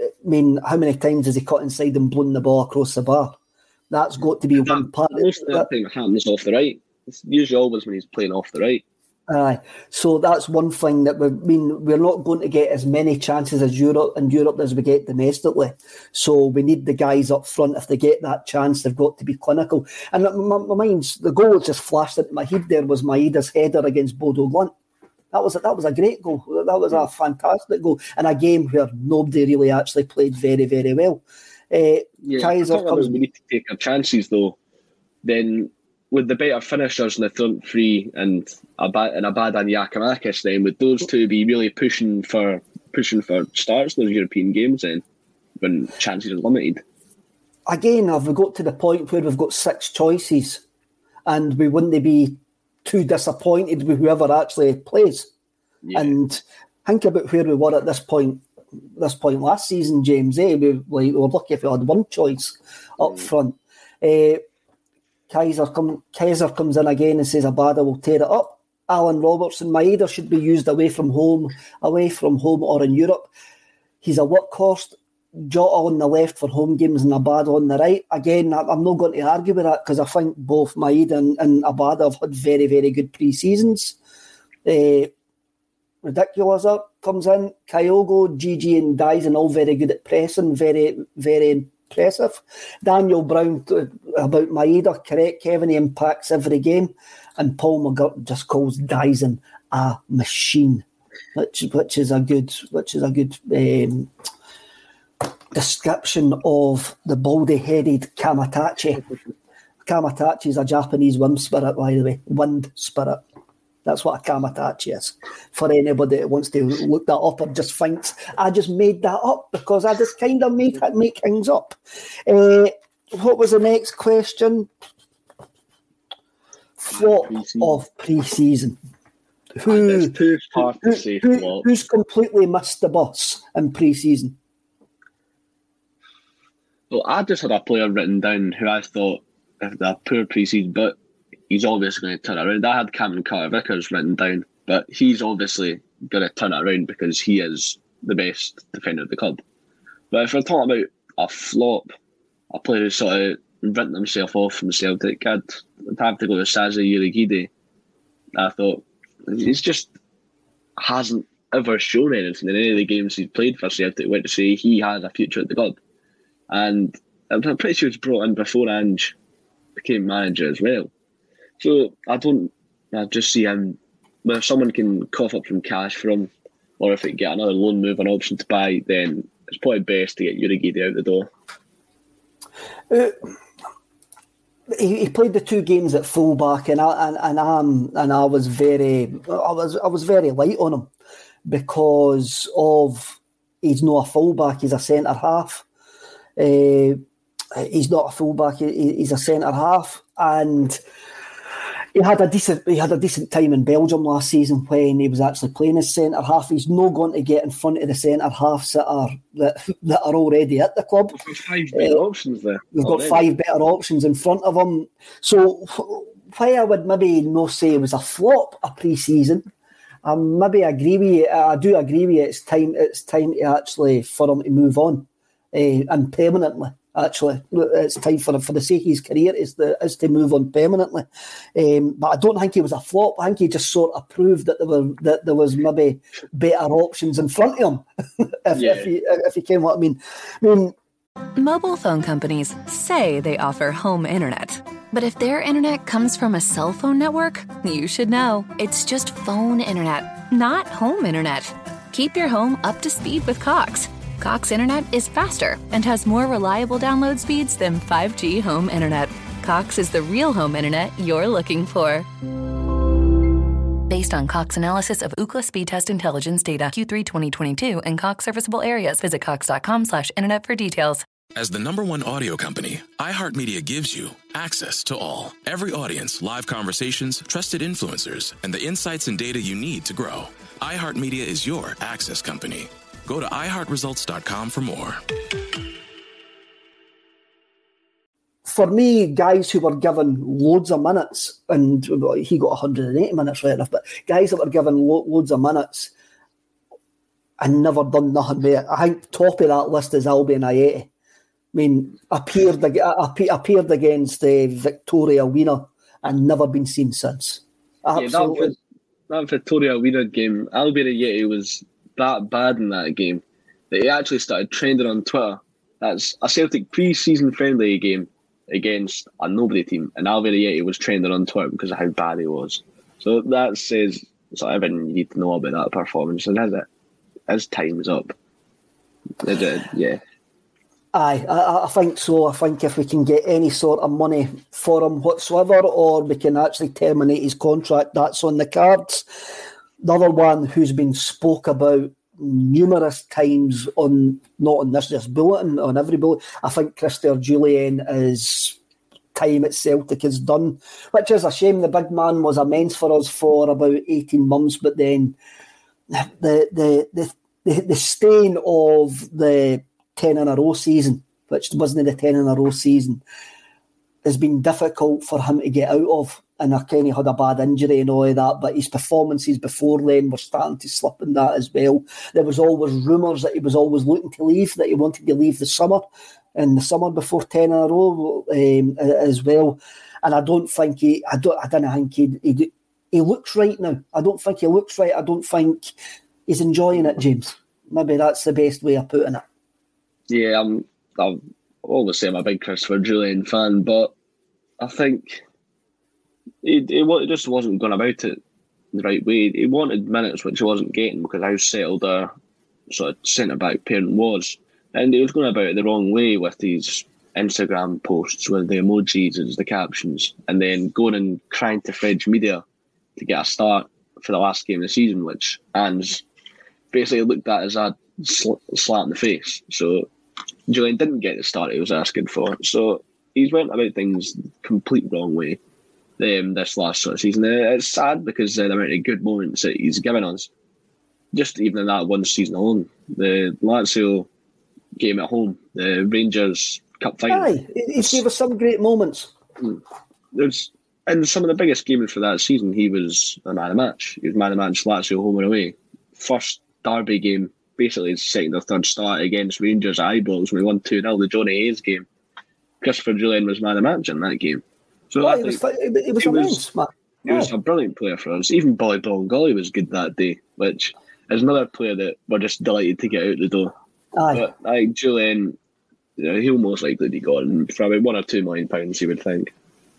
I mean, how many times has he cut inside and blown the ball across the bar? That's got to be that, one part. Most of that thing that happens off the right. It's usually always when he's playing off the right. Aye, uh, so that's one thing that we I mean. We're not going to get as many chances as Europe in Europe as we get domestically. So we need the guys up front. If they get that chance, they've got to be clinical. And my, my mind's the goal just flashed into my head. There was Maeda's header against Bodo Glunt. That was a, that was a great goal. That was a fantastic goal in a game where nobody really actually played very very well. Uh, yeah, Kaiser comes. We need to take our chances though. Then. With the better finishers in the front three and Abada and, Abada and Giakoumakis, then would those two be really pushing for pushing for starts in those European games then, when chances are limited? Again, have we got to the point where we've got six choices, and we wouldn't be too disappointed with whoever actually plays? Yeah. And think about where we were at this point. This point last season, James, eh? We, we were lucky if we had one choice up yeah. front. Uh, Kaiser, come, Kaiser comes in again and says Abada will tear it up. Alan Robertson, Maeda should be used away from home, away from home or in Europe. He's a workhorse. Jota on the left for home games and Abada on the right. Again, I'm not going to argue with that because I think both Maeda and, and Abada have had very, very good pre-seasons. Uh, Ridiculous comes in. Kyogo, Gigi and Daizen all very good at pressing, very, very impressive. Daniel Brown about Maeda, correct, Kevin, he impacts every game. And Paul McGuirt just calls Daizen a machine, which which is a good which is a good um, description of the baldy-headed Kamatachi. Kamatachi is a Japanese wind spirit, by the way. Wind spirit. That's what a Kamatachi is. For anybody that wants to look that up or just thinks, I just made that up because I just kind of made make things up. Uh, what was the next question? Flop pre-season. Of pre-season. Who, too hard to who, say who, who's completely missed the bus in pre-season? Well, I just had a player written down who I thought had a poor pre-season, but he's obviously going to turn around. I had Cameron Carter-Vickers written down, but he's obviously going to turn it around because he is the best defender of the club. But if we're talking about a flop, a player who's sort of written himself off from Celtic, I'd, I'd have to go to Sazi Yurigide. I thought he's just hasn't ever shown anything in any of the games he's played for Celtic, went to say he has a future at the club. And I'm pretty sure he was brought in before Ange became manager as well. So I don't, I just see him, if someone can cough up some cash for him, or if they get another loan move, an option to buy, then it's probably best to get Yurigide out the door. Uh, he, he played the two games at fullback, and I and, and I'm and I was very, I was I was very light on him because of he's not a fullback, he's a centre half. Uh, he's not a fullback, he, he's a centre half, and. He had a decent he had a decent time in Belgium last season when he was actually playing as centre half. He's not going to get in front of the centre halves that are that, that are already at the club. We've got five better uh, options there. We've already. got five better options in front of him. So why I would maybe not say it was a flop a pre-season, I maybe agree with you. I do agree with you. It's time it's time to actually for him to move on, uh, and permanently. Actually, it's time for him, for the sake of his career, is to, is to move on permanently. Um, but I don't think he was a flop. I think he just sort of proved that there were that there was maybe better options in front of him, if, yeah. if you if you can what I mean. I mean, mobile phone companies say they offer home internet, but if their internet comes from a cell phone network, you should know it's just phone internet, not home internet. Keep your home up to speed with Cox. Cox Internet is faster and has more reliable download speeds than five G home internet. Cox is the real home internet you're looking for. Based on Cox analysis of Ookla speed test intelligence data, Q three twenty twenty-two and Cox serviceable areas. Visit cox.com slash internet for details. As the number one audio company, iHeartMedia gives you access to all. Every audience, live conversations, trusted influencers, and the insights and data you need to grow. iHeartMedia is your access company. Go to i heart results dot com for more. for me, guys who were given loads of minutes, and well, he got one hundred eight minutes right enough, but guys that were given lo- loads of minutes and never done nothing with it. I think top of that list is Albian Ajeti. I mean, appeared ag- appeared against uh, Victoria Wiener and never been seen since. Absolutely. Yeah, that, that Victoria Wiener game, Albian Ajeti was that bad in that game that he actually started trending on Twitter. That's a Celtic pre-season friendly game against a nobody team, and Albian Ajeti was trending on Twitter because of how bad he was. So that says sort of everything you need to know about that performance, and as it, as time's up, it, uh, yeah. Aye, I, I think so. I think if we can get any sort of money for him whatsoever, or we can actually terminate his contract, that's on the cards. The other one who's been spoke about numerous times on, not on this just bulletin, on every bulletin, I think Christopher Jullien, his time at Celtic is done, which is a shame. The big man was immense for us for about eighteen months, but then the the the, the, the stain of the ten in a row season, which wasn't the ten in a row season, has been difficult for him to get out of. And I kind of had a bad injury and all of that, but his performances before then were starting to slip in that as well. There was always rumours that he was always looking to leave, that he wanted to leave the summer, and the summer before ten in a row um, as well. And I don't think he, I don't, I don't think he, he, he looks right now. I don't think he looks right. I don't think he's enjoying it, James. Maybe that's the best way of putting it. Yeah, I'm, I'm obviously I'm a big Christopher Jullien fan, but I think He, he just wasn't going about it the right way. He wanted minutes, which he wasn't getting because how settled our sort of centre-back pairing was. And he was going about it the wrong way with these Instagram posts with the emojis as the captions, and then going and crying to French media to get a start for the last game of the season, which Ange basically looked at as a sl- slap in the face. So Jullien didn't get the start he was asking for. So he's went about things the complete wrong way. Um, this last sort of season. Uh, it's sad because uh, the amount of good moments that he's given us, just even in that one season alone. The Lazio game at home, the Rangers Cup final. Aye, he gave us some great moments. There's, and some of the biggest games for that season, he was a man of the match. He was man of the match, Lazio home and away. First derby game, basically his second or third start against Rangers at Ibrox when we won two nil, the Johnny Hayes game. Christopher Jullien was man of the match in that game. So well, it was, it was, he was, man. He was yeah. a brilliant player for us. Even Bolly Bolingoli was good that day, which is another player that we're just delighted to get out the door. Aye. But like Jullien, you know, he'll most likely be gone for about one or two million pounds, you would think.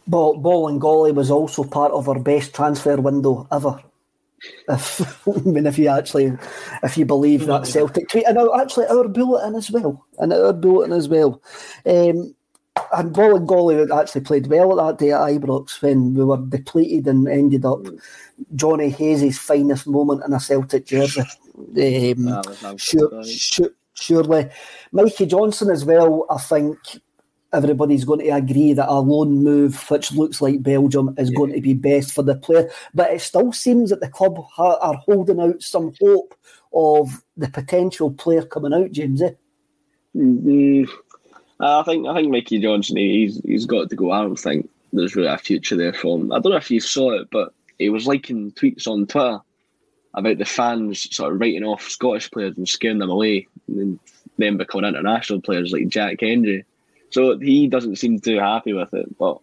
But Bolingoli was also part of our best transfer window ever. If, I mean, if you actually, if you believe that Celtic tweet, and actually our bulletin as well, and our bulletin as well. Um, And Bolingoli actually played well that day at Ibrox when we were depleted and ended up Johnny Hayes' finest moment in a Celtic jersey. Um, that was, that was sure, sure, surely. Mikey Johnson as well, I think everybody's going to agree that a loan move, which looks like Belgium, is yeah. going to be best for the player. But it still seems that the club ha- are holding out some hope of the potential player coming out, James, eh? Mm-hmm. I think I think Mikey Johnson, he's he's got to go. I don't think there's really a future there for him. I don't know if you saw it, but he was liking tweets on Twitter about the fans sort of writing off Scottish players and scaring them away, and then becoming international players like Jack Hendry. So he doesn't seem too happy with it. But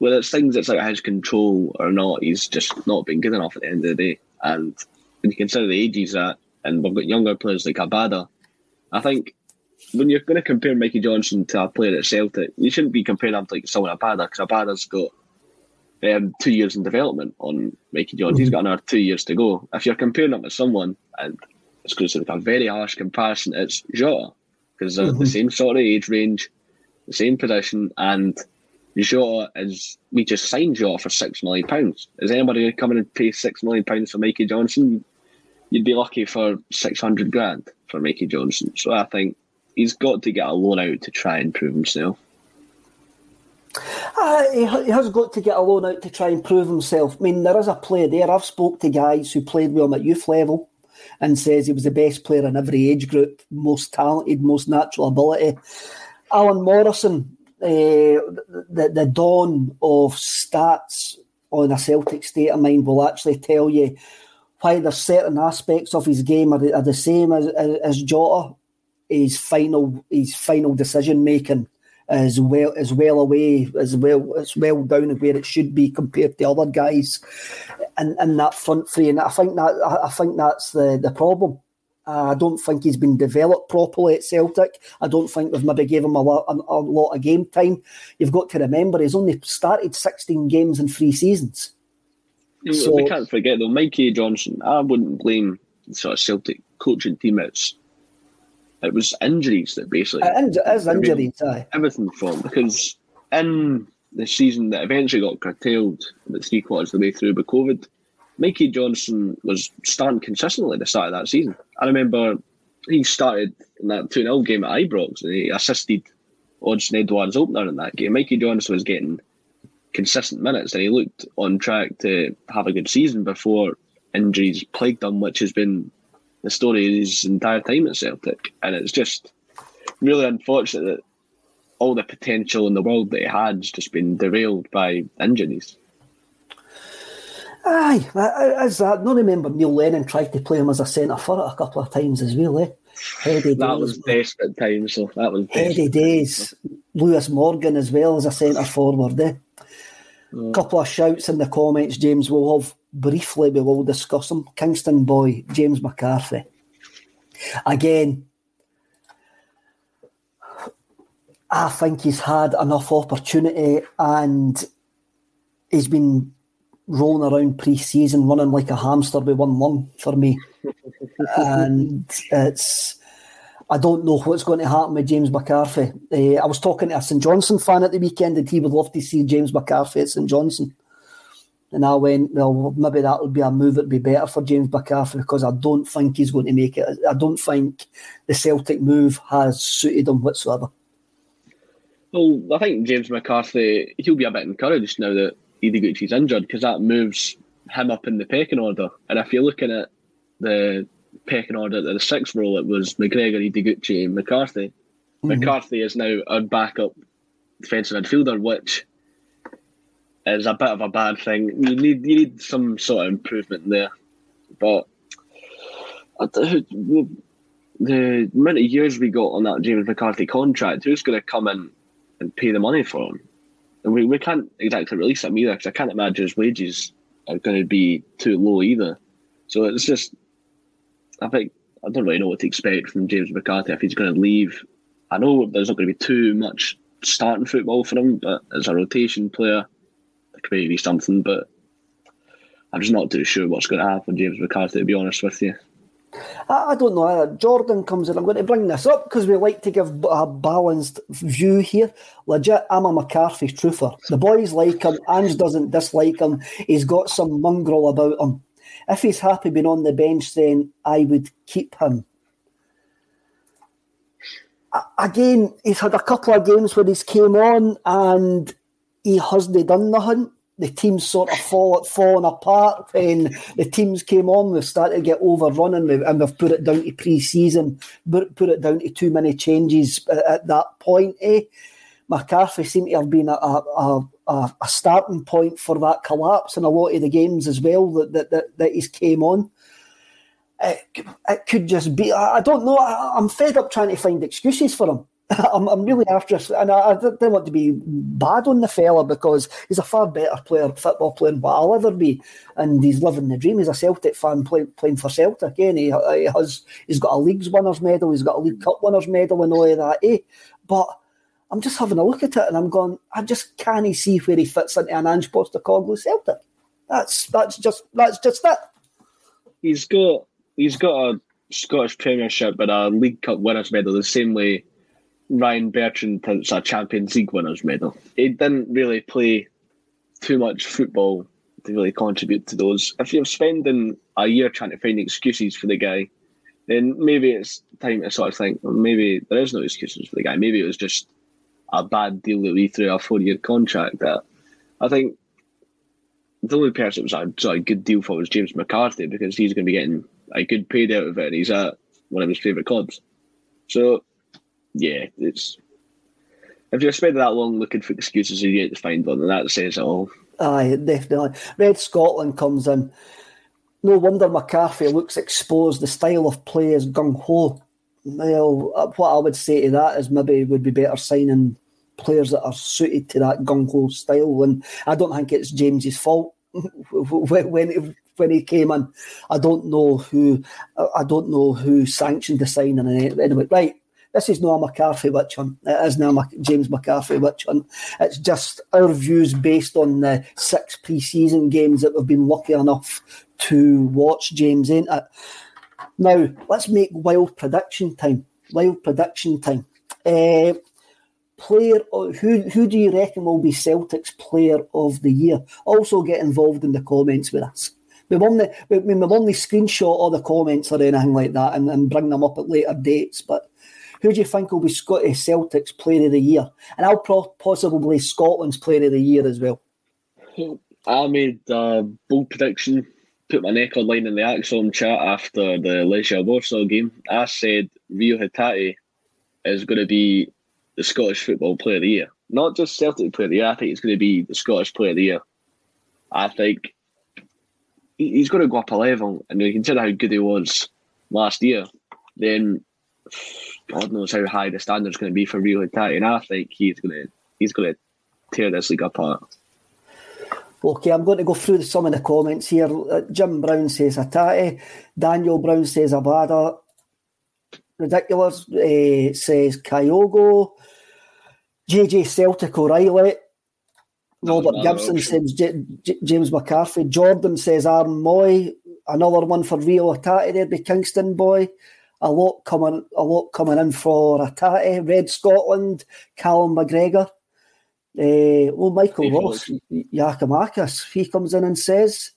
whether it's things that's out of his control or not, he's just not been good enough at the end of the day. And when you consider the age he's at, and we've got younger players like Abada, I think when you're going to compare Mikey Johnson to a player at Celtic, you shouldn't be comparing him to like someone Abada, because Abada's got um, two years in development on Mikey Johnson. Mm-hmm. He's got another two years to go. If you're comparing him to someone, and it's going to be a very harsh comparison, it's Jota, because they're mm-hmm. the same sort of age range, the same position, and Jota is, we just signed Jota for six million pounds. Is anybody going to come in and pay six million pounds for Mikey Johnson? You'd be lucky for six hundred grand for Mikey Johnson. So I think he's got to get a loan out to try and prove himself. Uh, he, he has got to get a loan out to try and prove himself. I mean, there is a player there. I've spoke to guys who played with him at youth level and says he was the best player in every age group, most talented, most natural ability. Alan Morrison, uh, the, the dawn of stats on a Celtic state of mind will actually tell you why there's certain aspects of his game are the, are the same as, as, as Jota. His final, his final decision making is well, is well away, is well, it's well down of where it should be compared to other guys, and and that front three. And I think that I think that's the the problem. Uh, I don't think he's been developed properly at Celtic. I don't think they've maybe gave him a lot, a, a lot of game time. You've got to remember he's only started sixteen games in three seasons. We, so, we can't forget though, Mikey Johnson. I wouldn't blame sort of Celtic coaching teammates. It was injuries that basically... It is injuries, aye. Everything from, because in the season that eventually got curtailed about three quarters of the way through with COVID, Mikey Johnson was starting consistently at the start of that season. I remember he started in that two nil game at Ibrox and he assisted Odson Edouard's opener in that game. Mikey Johnson was getting consistent minutes and he looked on track to have a good season before injuries plagued him, which has been the story is his entire time at Celtic, and it's just really unfortunate that all the potential in the world that he had has just been derailed by injuries. Aye, as that. I remember Neil Lennon tried to play him as a centre forward a couple of times as well, eh? Heady that days, was desperate times, so that was heady days. Time. Lewis Morgan as well as a centre forward, eh? Mm. Couple of shouts in the comments, James. We'll have briefly, we will discuss him. Kingston boy, James McCarthy. Again, I think he's had enough opportunity and he's been rolling around pre-season, running like a hamster with one lung for me. And it's... I don't know what's going to happen with James McCarthy. Uh, I was talking to a St Johnstone fan at the weekend and he would love to see James McCarthy at St Johnstone. And I went, well, maybe that would be a move that would be better for James McCarthy because I don't think he's going to make it. I don't think the Celtic move has suited him whatsoever. Well, I think James McCarthy, he'll be a bit encouraged now that Ideguchi's injured because that moves him up in the pecking order. And if you're looking at the pecking order at the sixth role, it was McGregor, Ideguchi and McCarthy. Mm-hmm. McCarthy is now our backup defensive midfielder, which is a bit of a bad thing. You need you need some sort of improvement there. But the amount of years we got on that James McCarthy contract, who's going to come in and pay the money for him? And we, we can't exactly release him either because I can't imagine his wages are going to be too low either. So it's just... I think I don't really know what to expect from James McCarthy if he's going to leave. I know there's not going to be too much starting football for him, but as a rotation player, there could maybe be something. But I'm just not too sure what's going to happen with James McCarthy, to be honest with you. I don't know either. Jordan comes in. I'm going to bring this up because we like to give a balanced view here. Legit, I'm a McCarthy truther. The boys like him. Ange doesn't dislike him. He's got some mongrel about him. If he's happy being on the bench, then I would keep him. Again, he's had a couple of games where he's came on and he hasn't done nothing. The team's sort of fall, fallen apart when the teams came on. We've started to get overrun and we've, and we've put it down to pre-season, put, put it down to too many changes at, at that point, eh? McCarthy seemed to have been a, a, a, a starting point for that collapse in a lot of the games as well that that, that, that he's came on. It, it could just be, I don't know, I, I'm fed up trying to find excuses for him. I'm, I'm really after, and I, I don't want to be bad on the fella because he's a far better player, football player than what I'll ever be, and he's living the dream. He's a Celtic fan play, playing for Celtic, eh? And he, he has, he's got a Leagues winners medal, he's got a League Cup winners medal and all of that, eh? But I'm just having a look at it and I'm going, I just can't see where he fits into an Ange Postecoglou Celtic. That's that's just that's just it. He's got he's got a Scottish Premiership and a League Cup winners medal the same way Ryan Bertrand has a Champions League winners medal. He didn't really play too much football to really contribute to those. If you're spending a year trying to find excuses for the guy, then maybe it's time to sort of think, well, maybe there is no excuses for the guy. Maybe it was just a bad deal that we threw a four-year contract at. I think the only person it was a, sort of a good deal for was James McCarthy because he's going to be getting a good paid out of it and he's at one of his favourite clubs. So, yeah, it's if you're spending that long looking for excuses, you get to find one, and that says it all. Aye, definitely. Red Scotland comes in. No wonder McCarthy looks exposed. The style of play is gung-ho. Well, what I would say to that is maybe it would be better signing players that are suited to that gung-ho style. And I don't think it's James's fault when it, when he came in. I don't know who I don't know who sanctioned the signing. Anyway, right, this is not a McCarthy witch hunt. It is now James McCarthy witch hunt. It's just our views based on the six pre-season games that we've been lucky enough to watch, James, ain't it? Now, let's make wild prediction time. Wild prediction time. Uh, player, who who do you reckon will be Celtic's player of the year? Also get involved in the comments with us. We won't we, we screenshot all the comments or anything like that and, and bring them up at later dates, but who do you think will be Scottish Celtic's player of the year? And I'll pro- possibly Scotland's player of the year as well. I made a bold prediction. Put my neck on line in the Axon chat after the Legia Warsaw game. I said Reo Hatate is going to be the Scottish football player of the year. Not just Celtic player of the year, I think it's going to be the Scottish player of the year. I think he's going to go up a level, and when you consider how good he was last year, then God knows how high the standard's going to be for Reo Hatate, and I think he's going to, he's going to tear this league apart. Okay, I'm going to go through some of the comments here. Uh, Jim Brown says Hatate. Daniel Brown says Abada. Ridiculous uh, says Kyogo. J J Celtic O'Reilly. Robert Gibson option. says J- J- James McCarthy. Jordan says Aaron Mooy. Another one for Reo Hatate there, the Kingston boy. A lot coming, a lot coming in for Hatate. Red Scotland, Callum McGregor. Uh, well, Michael Dave Ross, Giakoumakis, he comes in and says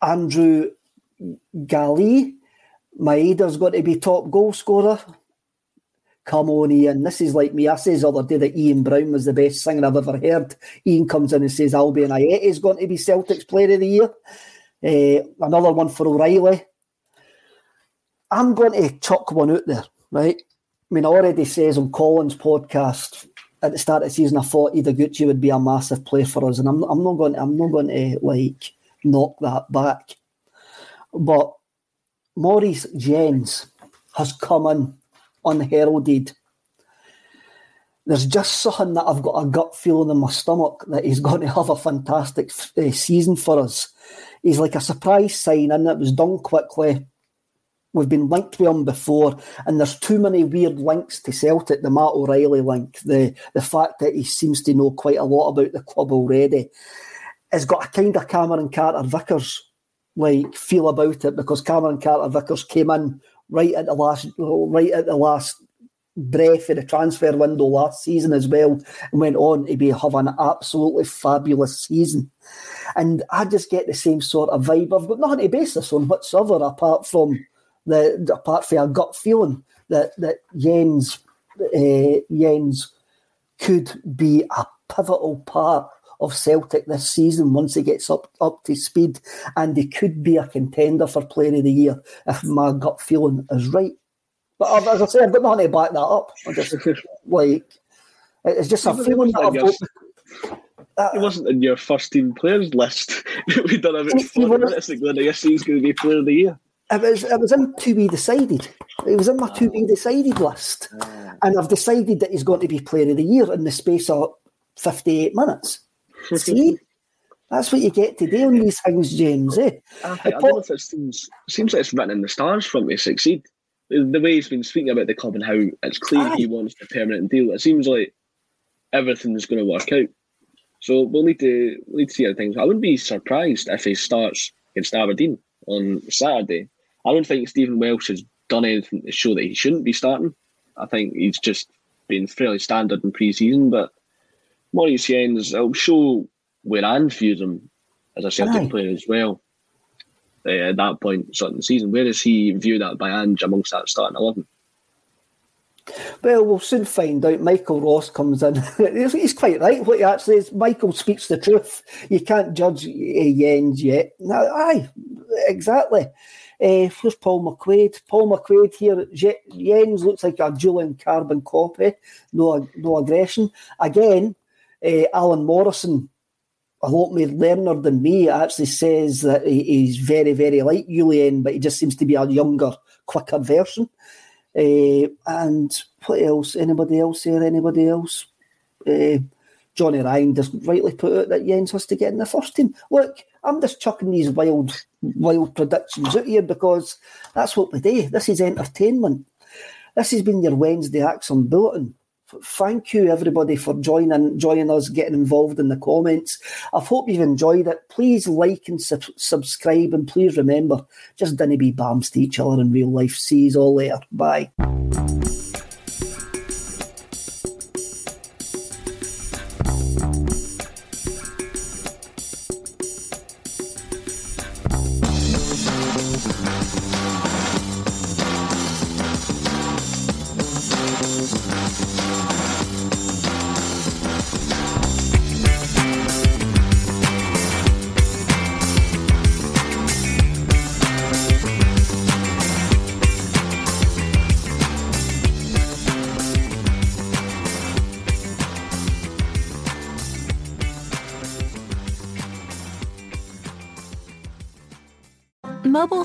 Andrew Galli, Maeda's got to be top goal scorer. Come on, Ian, this is like me. I says the other day that Ian Brown was the best singer I've ever heard. Ian comes in and says Albian Ajeti is going to be Celtic's player of the year. Uh, another one for O'Reilly. I'm going to chuck one out there, right? I mean, I already says on Colin's podcast at the start of the season, I thought Ideguchi would be a massive player for us, and I'm I'm not going to, I'm not going to like knock that back. But Moritz Jenz has come in unheralded. There's just something that I've got a gut feeling in my stomach that he's going to have a fantastic uh, season for us. He's like a surprise sign, and it was done quickly. We've been linked to him before, and there's too many weird links to Celtic. The Matt O'Reilly link, the, the fact that he seems to know quite a lot about the club already. It's got a kind of Cameron Carter-Vickers like feel about it, because Cameron Carter-Vickers came in right at the last, right at the last breath of the transfer window last season as well, and went on to be have an absolutely fabulous season. And I just get the same sort of vibe. I've got nothing to base this on whatsoever, apart from. The, the, apart from a gut feeling that that Jenz, uh, Jenz could be a pivotal part of Celtic this season once he gets up, up to speed, and he could be a contender for player of the year if my gut feeling is right. But as I say, I've got nothing to back that up. I just like it's just a feeling that I've got. He wasn't in your first team players list. We don't have it for minutes ago. I guess he's going to be player of the year. It was, it was in to be decided. It was in my to be decided list. And I've decided that he's going to be player of the year in the space of fifty-eight minutes. See? That's what you get today on these things, James. Eh? I, I don't know if it seems, seems like it's written in the stars for him to succeed. The, the way he's been speaking about the club and how it's clear Aye. He wants a permanent deal, it seems like everything's going to work out. So we'll need to, we'll need to see how things go. I wouldn't be surprised if he starts against Aberdeen on Saturday. I don't think Stephen Welsh has done anything to show that he shouldn't be starting. I think he's just been fairly standard in pre-season, but Maurice Jenz, it'll show where Ange views him as a Celtic Aye. Player as well uh, at that point, starting the season. Where is he viewed at by Ange amongst that starting eleven? Well, we'll soon find out. Michael Ross comes in. He's quite right. What he actually is, Michael speaks the truth. You can't judge Jenz yet. No, aye, exactly. Uh, where's Paul McQuaid? Paul McQuaid here. Jenz looks like a Jullien carbon copy. No, no aggression. Again, uh, Alan Morrison, a lot more learned than me, actually says that he's very, very like Jullien, but he just seems to be a younger, quicker version. Uh, and what else? Anybody else here? Anybody else? Uh, Johnny Ryan just rightly put out that Jenz has to get in the first team. Look, I'm just chucking these wild, wild predictions out here because that's what we do. This is entertainment. This has been your Wednesday Action Bulletin. Thank you, everybody, for joining, joining us, getting involved in the comments. I hope you've enjoyed it. Please like and su- subscribe, and please remember, just dinna be bams to each other in real life. See you all later. Bye. Mobile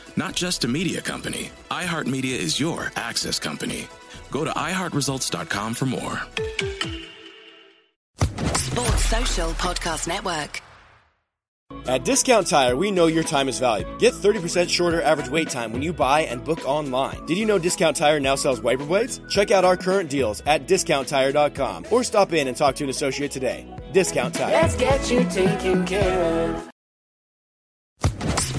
Not just a media company, iHeartMedia is your access company. Go to i heart results dot com for more. Sports Social Podcast Network. At Discount Tire, we know your time is valuable. Get thirty percent shorter average wait time when you buy and book online. Did you know Discount Tire now sells wiper blades? Check out our current deals at discount tire dot com or stop in and talk to an associate today. Discount Tire. Let's get you taken care of.